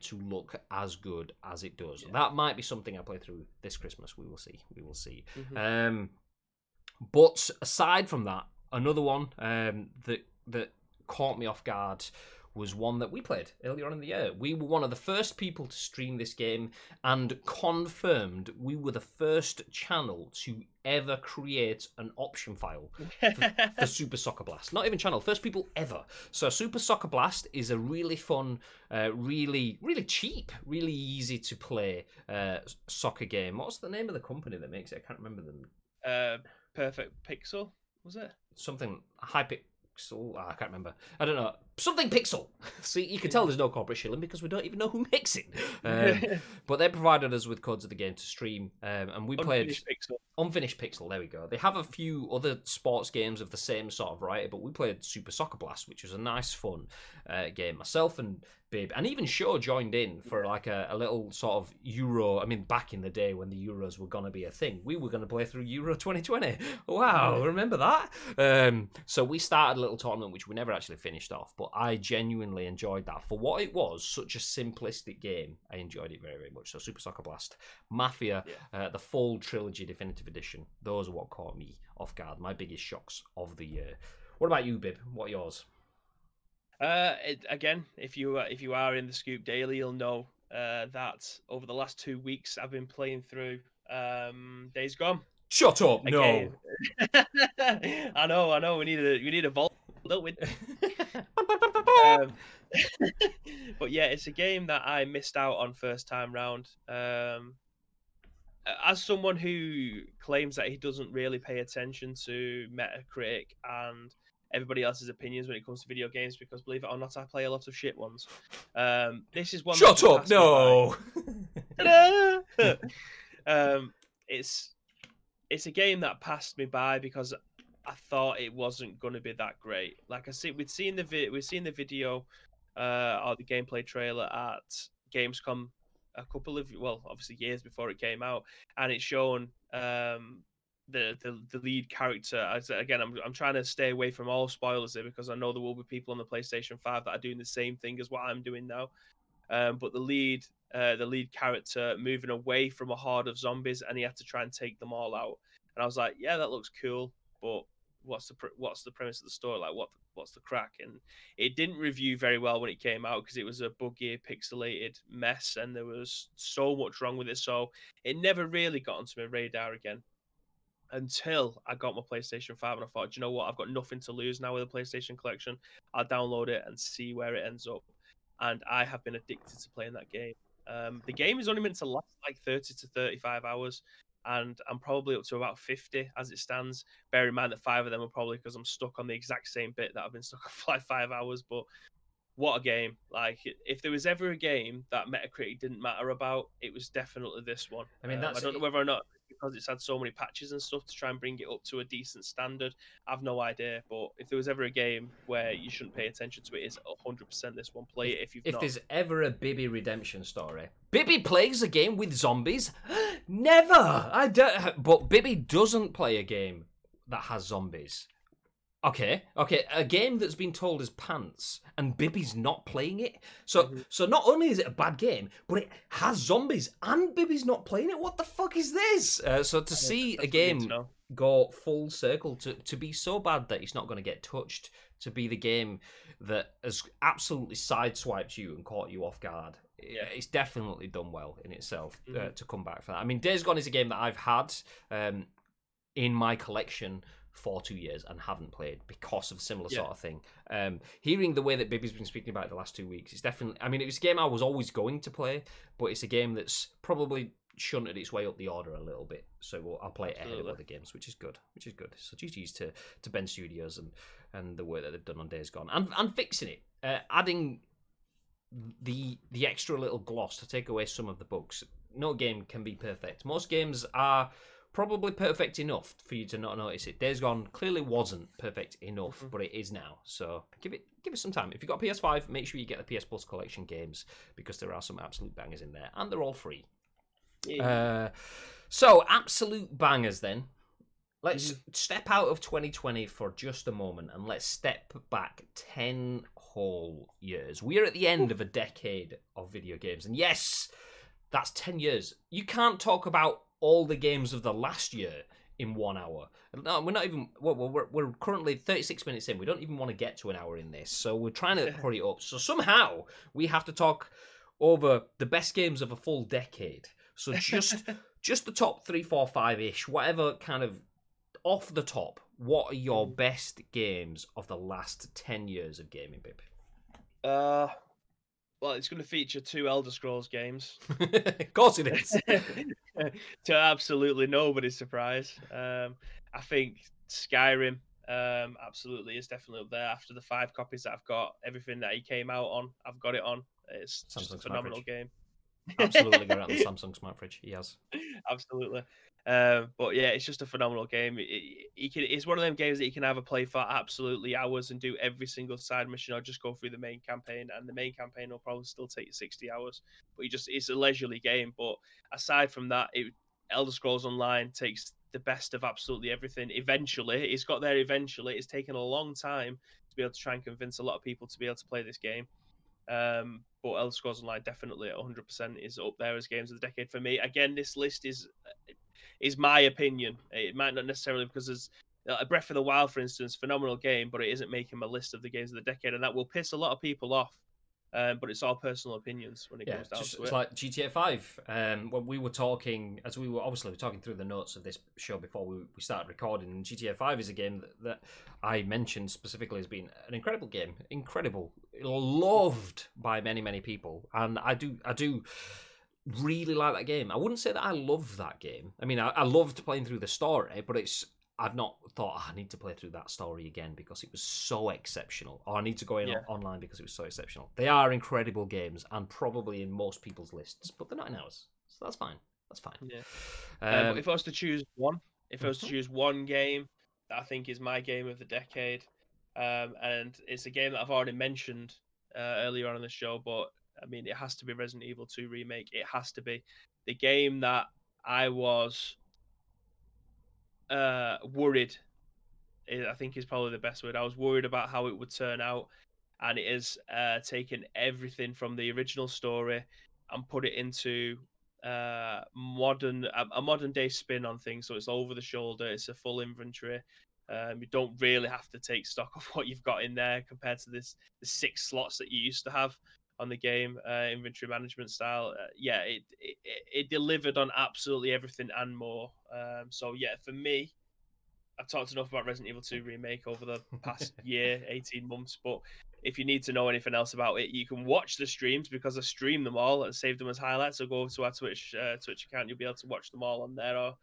to look as good as it does. That might be something I play through this Christmas. We will see. Mm-hmm. But aside from that, another one that caught me off guard was one that we played earlier on in the year. We were one of the first people to stream this game, and confirmed we were the first channel to ever create an option file for Super Soccer Blast. Not even channel, first people ever. So Super Soccer Blast is a really fun, really, really cheap, really easy to play soccer game. What's the name of the company that makes it? I can't remember them. Perfect Pixel, was it? Something, Hypixel, I can't remember. I don't know. Something Pixel. See, you can tell there's no corporate shilling because we don't even know who makes it. But they provided us with codes of the game to stream, and we played Unfinished Pixel. There we go. They have a few other sports games of the same sort of variety, but we played Super Soccer Blast, which was a nice, fun game. Myself and Bib, and even Shaw joined in for like a little sort of Euro. I mean, back in the day when the Euros were going to be a thing, we were going to play through Euro 2020. Wow, remember that? So we started a little tournament, which we never actually finished off, but I genuinely enjoyed that. For what it was, such a simplistic game, I enjoyed it very, very much. So Super Soccer Blast, Mafia, the full trilogy Definitive Edition, those are what caught me off guard. My biggest shocks of the year. What about you, Bib? What are yours? Again, if you are in the Scoop Daily, you'll know that over the last 2 weeks, I've been playing through Days Gone. Shut up! Again. No. I know. We need a vault. Don't we? But yeah, it's a game that I missed out on first time round. As someone who claims that he doesn't really pay attention to Metacritic and everybody else's opinions when it comes to video games, because believe it or not, I play a lot of shit ones. This is one. Shut up! No. It's a game that passed me by because I thought it wasn't going to be that great. Like I said, we'd seen the video or the gameplay trailer at Gamescom a couple of obviously years before it came out, and it's shown the lead character. Again, I'm trying to stay away from all spoilers here because I know there will be people on the PlayStation 5 that are doing the same thing as what I'm doing now. But the lead character moving away from a horde of zombies, and he had to try and take them all out. And I was like, yeah, that looks cool, but what's the premise of the story? Like, what's the crack? And it didn't review very well when it came out because it was a buggy, pixelated mess, and there was so much wrong with it. So it never really got onto my radar again until I got my PlayStation 5, and I thought, you know what? I've got nothing to lose now with the PlayStation Collection. I'll download it and see where it ends up. And I have been addicted to playing that game. The game is only meant to last like 30 to 35 hours. And I'm probably up to about 50 as it stands. Bear in mind that 5 of them are probably because I'm stuck on the exact same bit that I've been stuck on for like 5 hours. But what a game. Like, if there was ever a game that Metacritic didn't matter about, it was definitely this one. I mean, I don't know whether or not because it's had so many patches and stuff to try and bring it up to a decent standard. I've no idea, but if there was ever a game where you shouldn't pay attention to it, it's 100% this one. Play it if you've not. If there's ever a Bibi redemption story, Bibi plays a game with zombies. Never. I don't. But Bibi doesn't play a game that has zombies. Okay. A game that's been told as pants, and Bibi's not playing it. So not only is it a bad game, but it has zombies, and Bibi's not playing it. What the fuck is this? So to see a game go full circle, to be so bad that it's not going to get touched, to be the game that has absolutely sideswiped you and caught you off guard. Yeah, it's definitely done well in itself to come back for that. I mean, Days Gone is a game that I've had in my collection for 2 years and haven't played because of a similar sort of thing. Hearing the way that Bibi's been speaking about it the last 2 weeks, it's definitely, I mean, it was a game I was always going to play, but it's a game that's probably shunted its way up the order a little bit. So I'll play it ahead of other games, which is good. So GG's to Ben Studios and the work that they've done on Days Gone. And fixing it, adding the extra little gloss to take away some of the bugs. No game can be perfect. Most games are probably perfect enough for you to not notice it. Days Gone clearly wasn't perfect enough, but it is now. So give it some time. If you've got a PS5, make sure you get the PS Plus Collection games, because there are some absolute bangers in there, and they're all free. Yeah. So absolute bangers then. Let's step out of 2020 for just a moment, and let's step back 10 whole years. We're at the end of a decade of video games, and yes, that's 10 years. You can't talk about all the games of the last year in 1 hour. No, we're not even. We're currently 36 minutes in. We don't even want to get to an hour in this, so we're trying to hurry up. So somehow we have to talk over the best games of a full decade. So just the top 3, 4, 5-ish, whatever kind of off the top. What are your best games of the last 10 years of gaming, Bib? Well, it's going to feature 2 Elder Scrolls games. Of course it is. To absolutely nobody's surprise. I think Skyrim absolutely is definitely up there. After the 5 copies that I've got, everything that he came out on, I've got it on. It's Samsung just a phenomenal game. Absolutely got it on the Samsung Smart Fridge. He has. Absolutely. But yeah, it's just a phenomenal game. It's one of them games that you can have a play for absolutely hours and do every single side mission, or just go through the main campaign, and the main campaign will probably still take you 60 hours. But it's a leisurely game. But aside from that, Elder Scrolls Online takes the best of absolutely everything. Eventually, it's got there. Eventually, it's taken a long time to be able to try and convince a lot of people to be able to play this game. But Elder Scrolls Online definitely at 100% is up there as games of the decade for me. Again, this list is my opinion. It might not necessarily, because there's a Breath of the Wild, for instance, phenomenal game, but it isn't making my list of the games of the decade, and that will piss a lot of people off. But it's all personal opinions when it comes down to it. It's like GTA 5. When we were talking, as we were obviously talking through the notes of this show before we started recording, and GTA 5 is a game that I mentioned specifically as being an incredible game. Incredible. Loved by many, many people. And I do really like that game. I wouldn't say that I love that game. I mean, I loved playing through the story, but I've not thought, I need to play through that story again because it was so exceptional. Or I need to go in online because it was so exceptional. They are incredible games, and probably in most people's lists, but they're not in ours. So that's fine. Yeah. But if I was to choose one, game that I think is my game of the decade, and it's a game that I've already mentioned earlier on in the show, but I mean, it has to be Resident Evil 2 Remake. It has to be the game that I was worried, I think is probably the best word. I was worried about how it would turn out, and it has taken everything from the original story and put it into a modern day spin on things. So it's over the shoulder, it's a full inventory. You don't really have to take stock of what you've got in there compared to the 6 slots that you used to have on the game, inventory management style. It delivered on absolutely everything and more. So yeah, for me, I've talked enough about Resident Evil 2 Remake over the past year, 18 months, but if you need to know anything else about it, you can watch the streams, because I stream them all and save them as highlights. So go over to our Twitch account, you'll be able to watch them all on there, or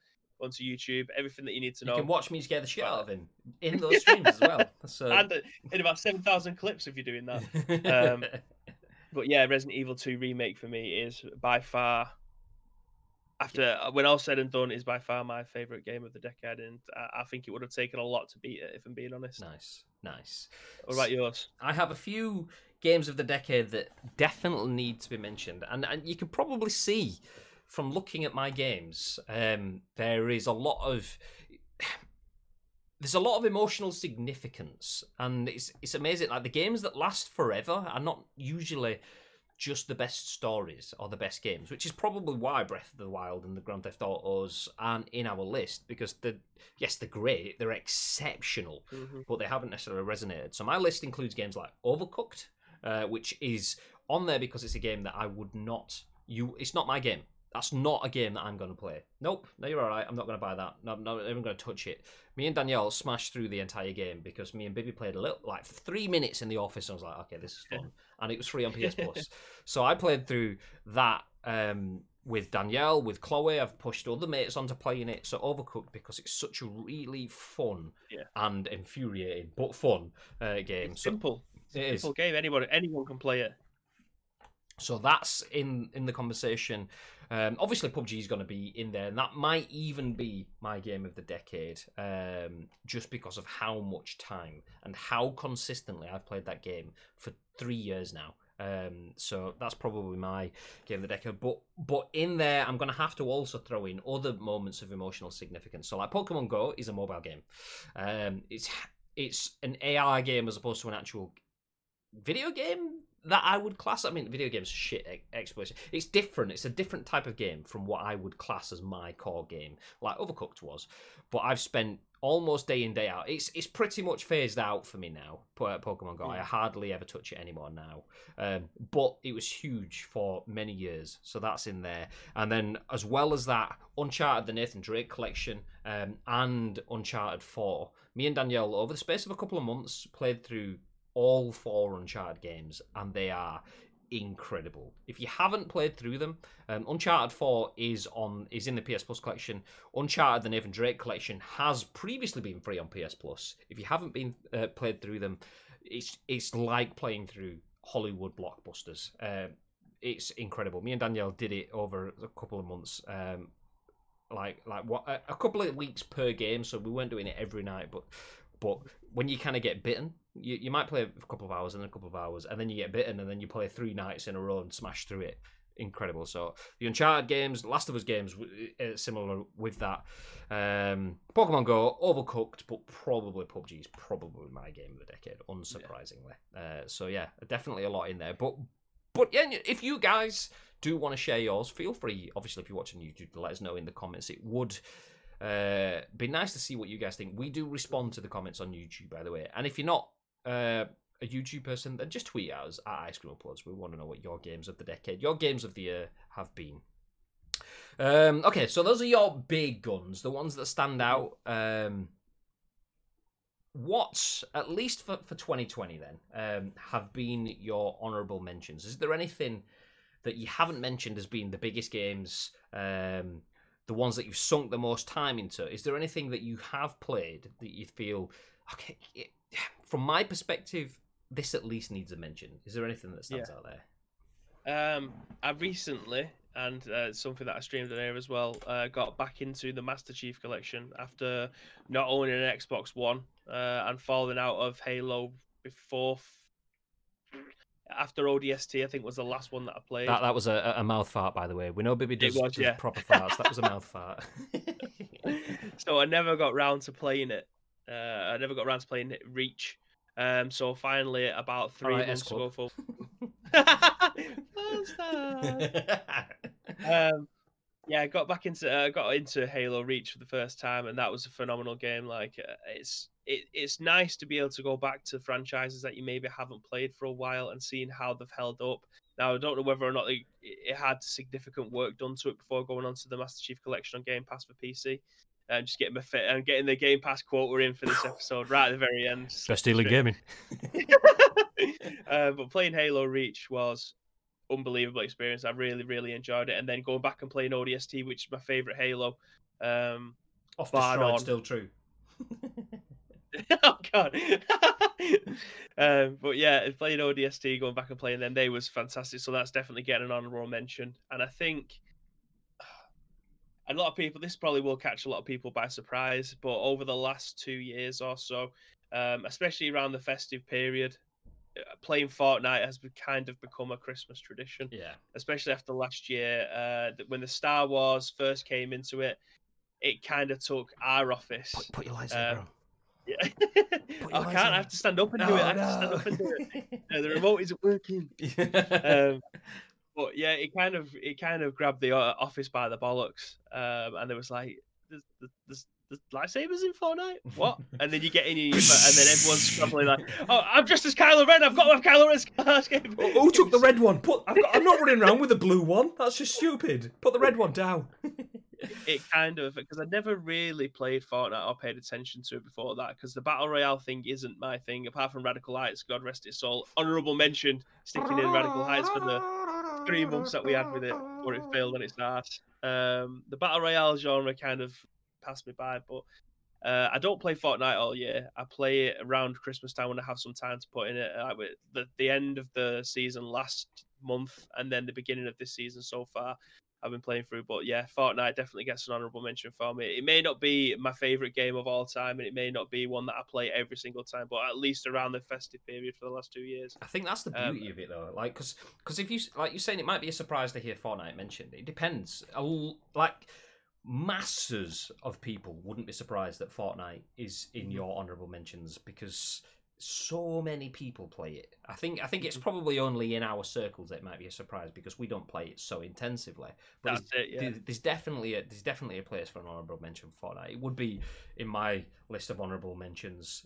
onto YouTube, everything that you need to know. You can watch me scare the shit out of him in those streams as well. So and in about 7,000 clips if you're doing that. But yeah, Resident Evil 2 Remake for me is by far, after when all said and done, is by far my favourite game of the decade, and I think it would have taken a lot to beat it, if I'm being honest. Nice, nice. What about yours? I have a few games of the decade that definitely need to be mentioned, and you can probably see from looking at my games, there is a lot of... There's a lot of emotional significance, and it's amazing. Like, the games that last forever are not usually just the best stories or the best games, which is probably why Breath of the Wild and the Grand Theft Autos aren't in our list, because they're great, they're exceptional, but they haven't necessarily resonated. So my list includes games like Overcooked, which is on there because it's a game that I would not... It's not my game. That's not a game that I'm going to play. Nope, no, you're all right. I'm not going to buy that. No, I'm not even going to touch it. Me and Danielle smashed through the entire game because me and Bibi played a little, like 3 minutes in the office, and I was like, okay, this is fun. And it was free on PS Plus. So I played through that with Danielle, with Chloe. I've pushed other mates onto playing it. So Overcooked, because it's such a really fun and infuriating, but fun game. It's simple. It's a simple game. Anyone can play it. So that's in the conversation. Obviously, PUBG is going to be in there, and that might even be my game of the decade, just because of how much time and how consistently I've played that game for 3 years now. So that's probably my game of the decade. But in there, I'm going to have to also throw in other moments of emotional significance. So like Pokemon Go is a mobile game. It's an AI game as opposed to an actual video game. That I would class, I mean, video games are shit exploitation. It's different. It's a different type of game from what I would class as my core game, like Overcooked was. But I've spent almost day in, day out. It's pretty much phased out for me now, Pokemon Go. I hardly ever touch it anymore now. But it was huge for many years, so that's in there. And then, as well as that, Uncharted, the Nathan Drake collection, and Uncharted 4. Me and Danielle, over the space of a couple of months, played through all 4 Uncharted games, and they are incredible. If you haven't played through them, Uncharted 4 is in the PS Plus collection. Uncharted, the Nathan Drake collection, has previously been free on PS Plus. If you haven't been played through them, it's like playing through Hollywood blockbusters. It's incredible. Me and Danielle did it over a couple of months, a couple of weeks per game, so we weren't doing it every night, but when you kind of get bitten, you might play a couple of hours and then a couple of hours, and then you get bitten, and then you play 3 nights in a row and smash through it. Incredible. So the Uncharted games, Last of Us games, similar with that. Pokemon Go, Overcooked, but probably PUBG is probably my game of the decade, unsurprisingly. Yeah. So yeah, definitely a lot in there. But yeah, if you guys do want to share yours, feel free. Obviously, if you're watching YouTube, let us know in the comments. It would... be nice to see what you guys think. We do respond to the comments on YouTube, by the way. And if you're not a YouTube person, then just tweet at us at Ice Cream Uploads. We want to know what your games of the decade, your games of the year have been. Okay, so those are your big guns, the ones that stand out. What, at least for 2020 then, have been your honourable mentions? Is there anything that you haven't mentioned as being the biggest games, the ones that you've sunk the most time into? Is there anything that you have played that you feel, okay, from my perspective, this at least needs a mention? Is there anything that stands out there? I recently, and something that I streamed on air as well, got back into the Master Chief Collection after not owning an Xbox One and falling out of Halo before... After ODST, I think, was the last one that I played. That was a mouth fart, by the way. We know Bibi does proper farts. That was a mouth fart. So I never got round to playing it. I never got round to playing it, Reach. So finally, about 3 months ago... I got back into Halo Reach for the first time, and that was a phenomenal game. Like, it's nice to be able to go back to franchises that you maybe haven't played for a while and seeing how they've held up. Now, I don't know whether or not it had significant work done to it before going on to the Master Chief Collection on Game Pass for PC. And just getting my fit and getting the Game Pass quota in for this episode right at the very end. Best deal in gaming. But playing Halo Reach was... unbelievable experience. I really, really enjoyed it. And then going back and playing ODST, which is my favourite Halo. Off Destroyed, still true. Oh, God. But yeah, playing ODST, going back and playing them, they was fantastic. So that's definitely getting an honourable mention. And I think a lot of people, this probably will catch a lot of people by surprise, but over the last 2 years or so, especially around the festive period, playing Fortnite has kind of become a Christmas tradition. Yeah. Especially after last year, when the Star Wars first came into it, it kind of took our office. Put your lights on, bro. Yeah. I can't. I have to stand up and do it. I have to stand up and do it. The remote isn't working. But yeah, it kind of grabbed the office by the bollocks, and there was like, there's lightsabers in Fortnite. What? And then you get in, and then everyone's scrambling like, oh, I'm just as Kylo Ren. I've got to have Kylo Ren's game. Who took the red one? I'm not running around with the blue one. That's just stupid. Put the red one down. It kind of, because I never really played Fortnite or paid attention to it before that, because the Battle Royale thing isn't my thing, apart from Radical Heights, God rest its soul. Honourable mention, sticking in Radical Heights for the 3 months that we had with it, or it failed on its arse. The Battle Royale genre kind of passed me by, but I don't play Fortnite all year. I play it around Christmas time when I have some time to put in it. The end of the season last month and then the beginning of this season so far, I've been playing through, but yeah, Fortnite definitely gets an honourable mention for me. It may not be my favourite game of all time, and it may not be one that I play every single time, but at least around the festive period for the last 2 years. I think that's the beauty of it, though. Like, because if you, like you're saying, it might be a surprise to hear Fortnite mentioned. It depends. Like, masses of people wouldn't be surprised that Fortnite is in your honourable mentions because so many people play it. I think it's probably only in our circles that it might be a surprise because we don't play it so intensively. But there's definitely a place for an honourable mention for that. It would be in my list of honourable mentions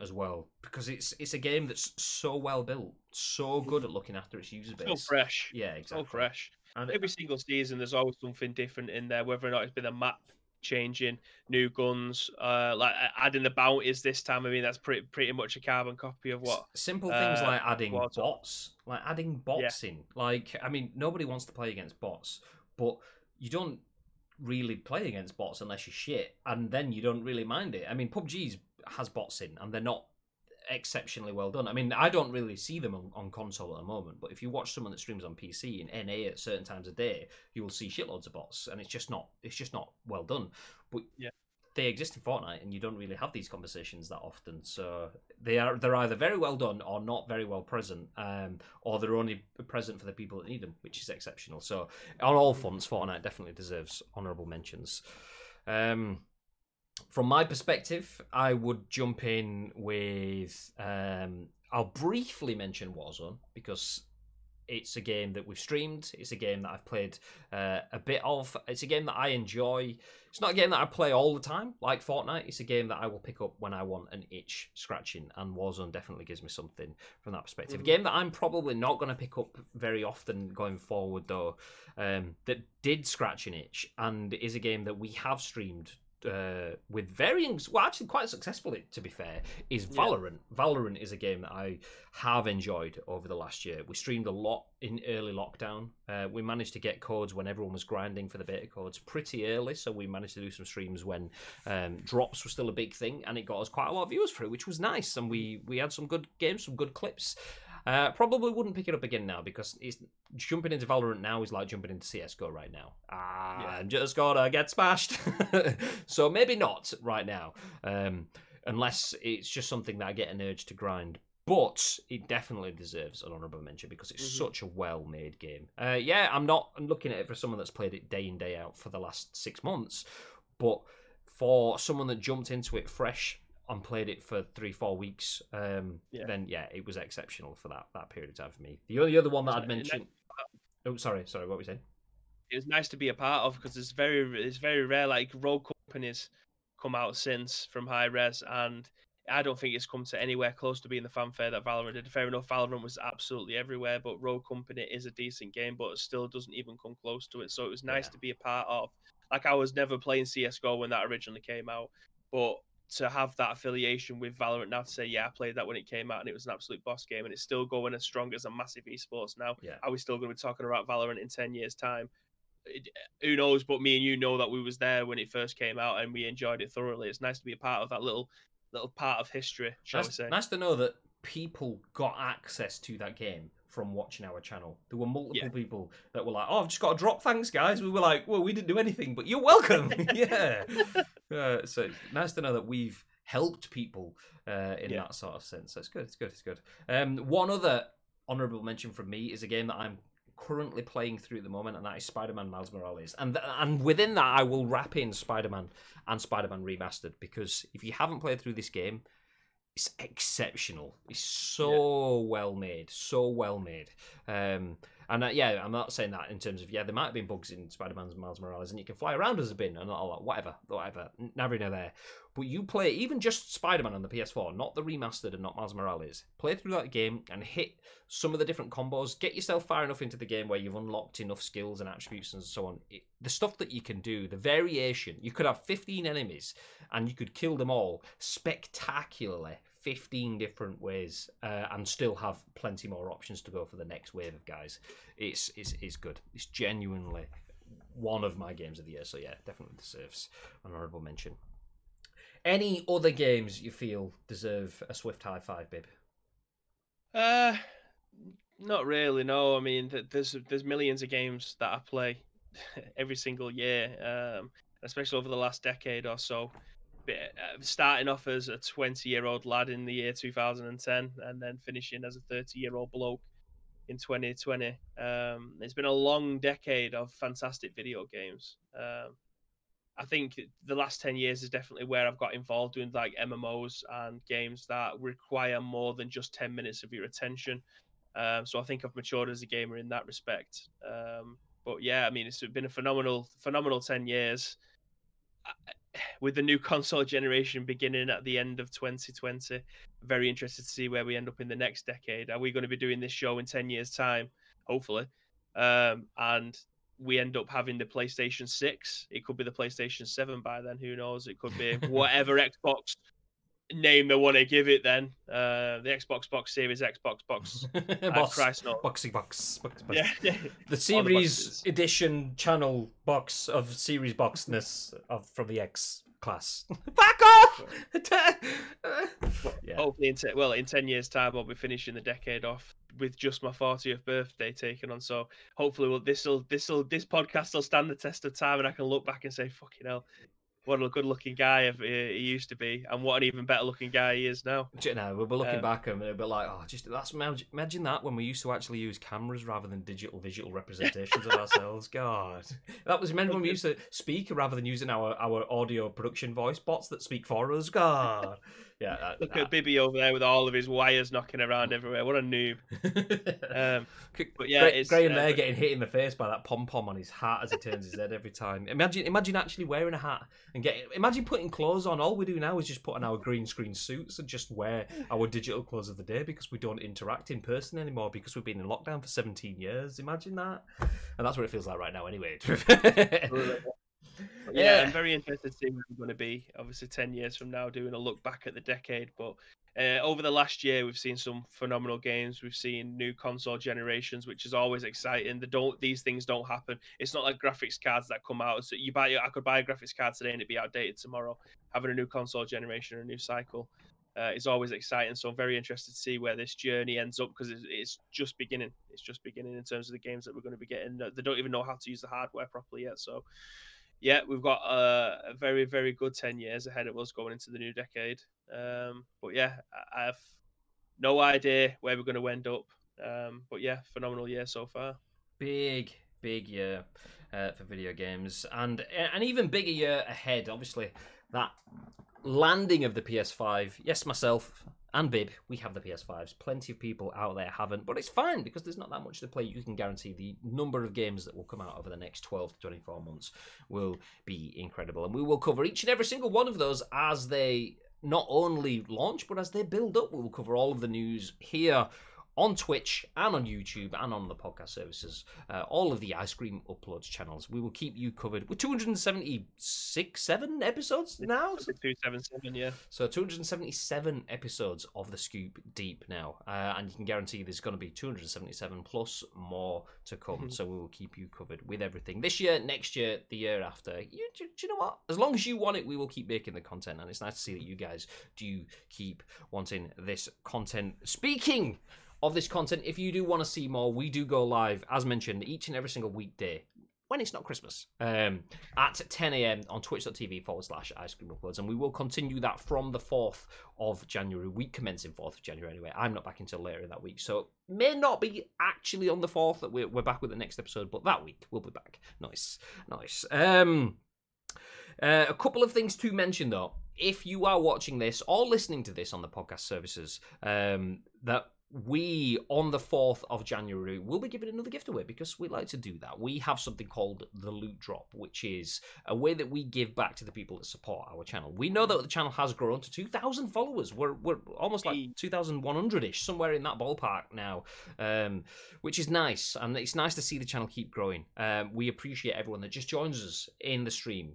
as well because it's a game that's so well built, so good at looking after its user base. So fresh. Yeah, exactly. So fresh. And every single season, there's always something different in there, whether or not it's been a map changing, new guns, like adding the bounties this time. I mean, that's pretty much a carbon copy of what simple things like adding bots, in. Like, I mean, nobody wants to play against bots, but you don't really play against bots unless you're shit, and then you don't really mind it. I mean, PUBG has bots in, and they're not exceptionally well done. I mean, I don't really see them on console at the moment, but if you watch someone that streams on PC in NA at certain times of day, you will see shitloads of bots, and it's just not well done. But yeah, they exist in Fortnite, and you don't really have these conversations that often. So they're either very well done or not very well present, or they're only present for the people that need them, which is exceptional. So on all fronts, Fortnite definitely deserves honourable mentions. From my perspective, I would jump in with, I'll briefly mention Warzone because it's a game that we've streamed. It's a game that I've played a bit of. It's a game that I enjoy. It's not a game that I play all the time, like Fortnite. It's a game that I will pick up when I want an itch scratching, and Warzone definitely gives me something from that perspective. A game that I'm probably not going to pick up very often going forward, though, that did scratch an itch and is a game that we have streamed with varying, well, actually quite successfully, to be fair, is Valorant. Yeah. Valorant is a game that I have enjoyed over the last year. We streamed a lot in early lockdown. We managed to get codes when everyone was grinding for the beta codes pretty early, so we managed to do some streams when drops were still a big thing, and it got us quite a lot of viewers through, which was nice, and we had some good games, some good clips. Probably wouldn't pick it up again now because jumping into Valorant now is like jumping into CSGO right now. I'm just gonna get smashed. So maybe not right now, unless it's just something that I get an urge to grind. But it definitely deserves an honourable mention because it's such a well-made game. I'm not looking at it for someone that's played it day in, day out for the last 6 months, but for someone that jumped into it fresh and played it for 3-4 weeks, then it was exceptional for that period of time for me. The only other one that I'd mentioned... Oh, sorry, what were you saying? It was nice to be a part of because it's very rare. Like, rogue companies come out since from High Res, and I don't think it's come to anywhere close to being the fanfare that Valorant did. Fair enough, Valorant was absolutely everywhere, but Rogue Company is a decent game, but it still doesn't even come close to it. So it was nice to be a part of. Like, I was never playing CSGO when that originally came out, but to have that affiliation with Valorant now to say, I played that when it came out and it was an absolute boss game and it's still going as strong as a massive esports now. Yeah. Are we still going to be talking about Valorant in 10 years' time? Who knows, but me and you know that we was there when it first came out and we enjoyed it thoroughly. It's nice to be a part of that little part of history, shall we say. Nice to know that people got access to that game from watching our channel. There were multiple people that were like, oh, I've just got a drop, thanks guys. We were like, well, we didn't do anything, but you're welcome. So it's nice to know that we've helped people in that sort of sense. So it's good, it's good, it's good. One other honourable mention from me is a game that I'm currently playing through at the moment, and that is Spider-Man Miles Morales. And within that, I will wrap in Spider-Man and Spider-Man Remastered, because if you haven't played through this game, it's exceptional. It's so well made, so well made. And I'm not saying that in terms of, there might have been bugs in Spider-Man's Miles Morales, and you can fly around as a bin and all that, whatever, never in there. But you play even just Spider-Man on the PS4, not the remastered and not Miles Morales. Play through that game and hit some of the different combos. Get yourself far enough into the game where you've unlocked enough skills and attributes and so on. The stuff that you can do, the variation. You could have 15 enemies and you could kill them all spectacularly. 15 different ways, and still have plenty more options to go for the next wave of guys. It's good. It's genuinely one of my games of the year. So yeah, definitely deserves an honourable mention. Any other games you feel deserve a swift high five, Bib? Not really. No, I mean there's millions of games that I play every single year, especially over the last decade or so. Starting off as a 20-year-old lad in the year 2010 and then finishing as a 30-year-old bloke in 2020. It's been a long decade of fantastic video games. I think the last 10 years is definitely where I've got involved in like MMOs and games that require more than just 10 minutes of your attention. So I think I've matured as a gamer in that respect. But yeah, I mean, it's been a phenomenal 10 years. With the new console generation beginning at the end of 2020, very interested to see where we end up in the next decade. Are we going to be doing this show in 10 years' time? Hopefully. And we end up having the PlayStation 6. It could be the PlayStation 7 by then. Who knows? It could be whatever Xbox name they want to give it then. The Xbox Box Series, Xbox Box. Boxy box. Yeah. The Series Edition channel box of Series Boxness from the X class. Back off! Hopefully, in 10 years' time, I'll be finishing the decade off with just my 40th birthday taken on. So hopefully this podcast will stand the test of time and I can look back and say, fucking hell, what a good-looking guy he used to be, and what an even better-looking guy he is now. You know, we'll be looking back and we'll be like, imagine that when we used to actually use cameras rather than digital visual representations of ourselves. God, that was when we used to speak rather than using our audio production voice bots that speak for us. God, yeah. Look at Bibi over there with all of his wires knocking around everywhere. What a noob. But yeah, Graham there getting hit in the face by that pom pom on his hat as he turns his head every time. Imagine actually wearing a hat. And imagine putting clothes on. All we do now is just put on our green screen suits and just wear our digital clothes of the day because we don't interact in person anymore because we've been in lockdown for 17 years. Imagine that. And that's what it feels like right now anyway. Yeah, I'm very interested to see where we're going to be, obviously 10 years from now, doing a look back at the decade. But over the last year, we've seen some phenomenal games. We've seen new console generations, which is always exciting. These things don't happen. It's not like graphics cards that come out. So I could buy a graphics card today and it'd be outdated tomorrow. Having a new console generation, a new cycle, is always exciting. So I'm very interested to see where this journey ends up because it's just beginning. It's just beginning in terms of the games that we're going to be getting. They don't even know how to use the hardware properly yet. So yeah, we've got a very, very good 10 years ahead of us going into the new decade. But yeah, I have no idea where we're going to end up. But yeah, phenomenal year so far. Big year for video games, and an even bigger year ahead. Obviously, that landing of the PS5. Yes, myself and Bib, we have the PS5s. Plenty of people out there haven't, but it's fine because there's not that much to play. You can guarantee the number of games that will come out over the next 12 to 24 months will be incredible. And we will cover each and every single one of those as they not only launch, but as they build up. We will cover all of the news here on Twitch and on YouTube and on the podcast services, all of the Ice Cream Uploads channels. We will keep you covered with 277 episodes now? 277, yeah. So 277 episodes of The Scoop Deep now. And you can guarantee there's going to be 277 plus more to come. Mm-hmm. So we will keep you covered with everything. This year, next year, the year after. Do you know what? As long as you want it, we will keep making the content. And it's nice to see that you guys do keep wanting this content. Speaking of this content. If you do want to see more, we do go live, as mentioned, each and every single weekday, when it's not Christmas, at 10 a.m. on twitch.tv/Ice Cream Uploads, and we will continue that from the 4th of January, week commencing 4th of January anyway. I'm not back until later in that week, so it may not be actually on the 4th that we're back with the next episode, but that week we'll be back. Nice, nice. A couple of things to mention, though. If you are watching this or listening to this on the podcast services, that we, on the 4th of January, will be giving another gift away, because we like to do that. We have something called the Loot Drop, which is a way that we give back to the people that support our channel. We know that the channel has grown to 2,000 followers. We're almost like 2,100-ish, somewhere in that ballpark now, which is nice. And it's nice to see the channel keep growing. We appreciate everyone that just joins us in the stream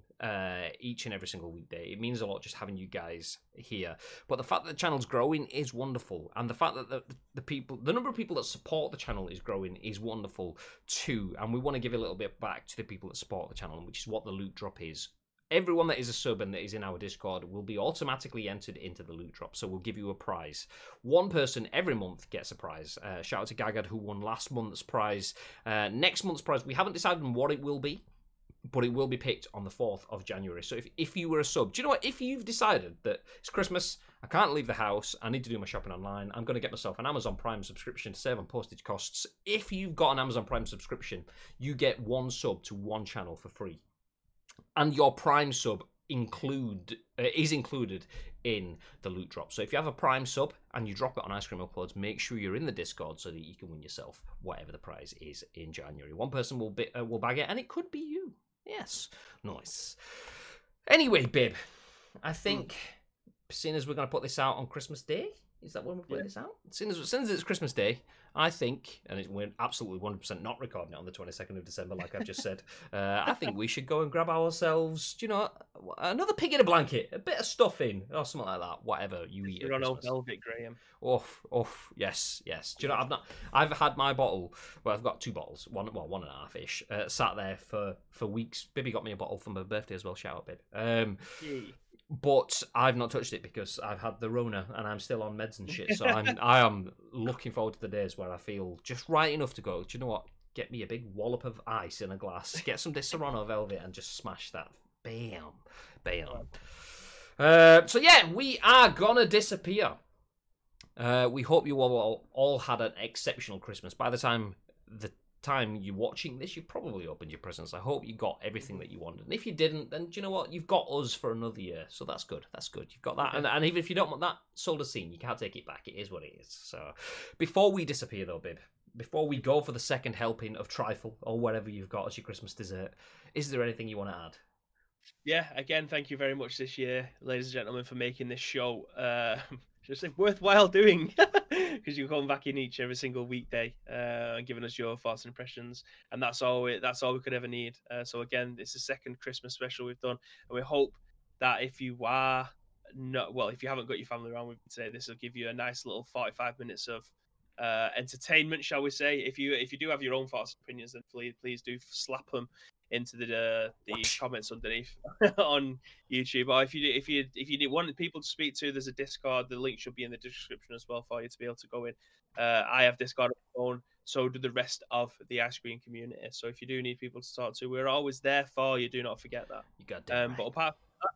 each and every single weekday. It means a lot just having you guys here. But the fact that the channel's growing is wonderful, and the fact that the people, the number of people that support the channel is growing is wonderful too, and we want to give a little bit back to the people that support the channel, which is what the Loot Drop is. Everyone that is a sub and that is in our Discord will be automatically entered into the Loot Drop, so we'll give you a prize. One person every month gets a prize. Shout out to Gagad, who won last month's prize. Next month's prize, we haven't decided what it will be, but it will be picked on the 4th of January. So if you were a sub, do you know what? If you've decided that it's Christmas, I can't leave the house, I need to do my shopping online, I'm going to get myself an Amazon Prime subscription to save on postage costs. If you've got an Amazon Prime subscription, you get one sub to one channel for free. And your Prime sub is included in the Loot Drop. So if you have a Prime sub and you drop it on Ice Cream Uploads, make sure you're in the Discord so that you can win yourself whatever the prize is in January. One person will bag it, and it could be you. Yes, nice. Anyway, Bib, I think, seeing as we're going to put this out on Christmas Day, is that when we're putting this out? Since it's Christmas Day, I think, and we're absolutely 100% not recording it on the 22nd of December, like I've just said, I think we should go and grab ourselves, do you know, another pig in a blanket, a bit of stuffing, or something like that, whatever you eat at Christmas. You're on old velvet, Graham. Oof, yes, yes. Do you know, I've had my bottle, well, I've got two bottles, one and a half-ish, sat there for weeks. Bibby got me a bottle for my birthday as well, shout out, Bib. But I've not touched it because I've had the Rona and I'm still on meds and shit. So I am looking forward to the days where I feel just right enough to go, do you know what? Get me a big wallop of ice in a glass, get some Serrano velvet and just smash that. Bam. Bam. So yeah, we are gonna disappear. We hope you all had an exceptional Christmas. By the time you're watching this, you probably opened your presents. I hope you got everything that you wanted, and if you didn't, then do you know what, you've got us for another year, so that's good, you've got that. And even if you don't want that, sold a scene, you can't take it back, it is what it is. So before we disappear though, Bib, before we go for the second helping of trifle or whatever you've got as your Christmas dessert, is there anything you want to add? Yeah, again, thank you very much this year, ladies and gentlemen, for making this show just worthwhile doing, because you come back in every single weekday and giving us your thoughts and impressions, and that's all we could ever need. So again, it's the second Christmas special we've done, and we hope that if you haven't got your family around with you today, this will give you a nice little 45 minutes of entertainment, shall we say. If you do have your own thoughts and opinions, then please do slap them into the comments underneath on YouTube, or if you want people to speak to, there's a Discord. The link should be in the description as well for you to be able to go in. I have Discord on my phone, so do the rest of the Ice Cream community. So if you do need people to talk to, we're always there for you. Do not forget that. You got that. But apart from that,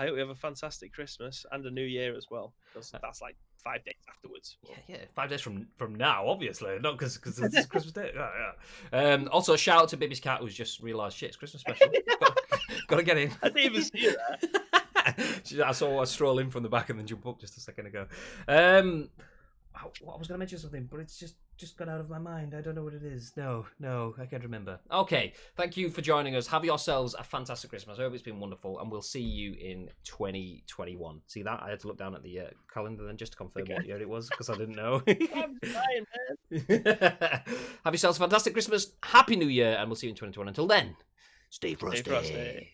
I hope we have a fantastic Christmas and a New Year as well, because that's like 5 days afterwards. Yeah, 5 days from now, obviously. Not because it's Christmas Day. Yeah. Also, shout out to Bibby's cat, who's just realised, shit, it's Christmas special. Gotta get in. I didn't even see that. I saw her stroll in from the back and then jump up just a second ago. I was going to mention something, but it's just got out of my mind. I don't know what it is. No, I can't remember. Okay, thank you for joining us. Have yourselves a fantastic Christmas. I hope it's been wonderful, and we'll see you in 2021. See that? I had to look down at the calendar then just to confirm what year it was, because I didn't know. I'm dying, man. Have yourselves a fantastic Christmas. Happy New Year, and we'll see you in 2021. Until then, stay frosty.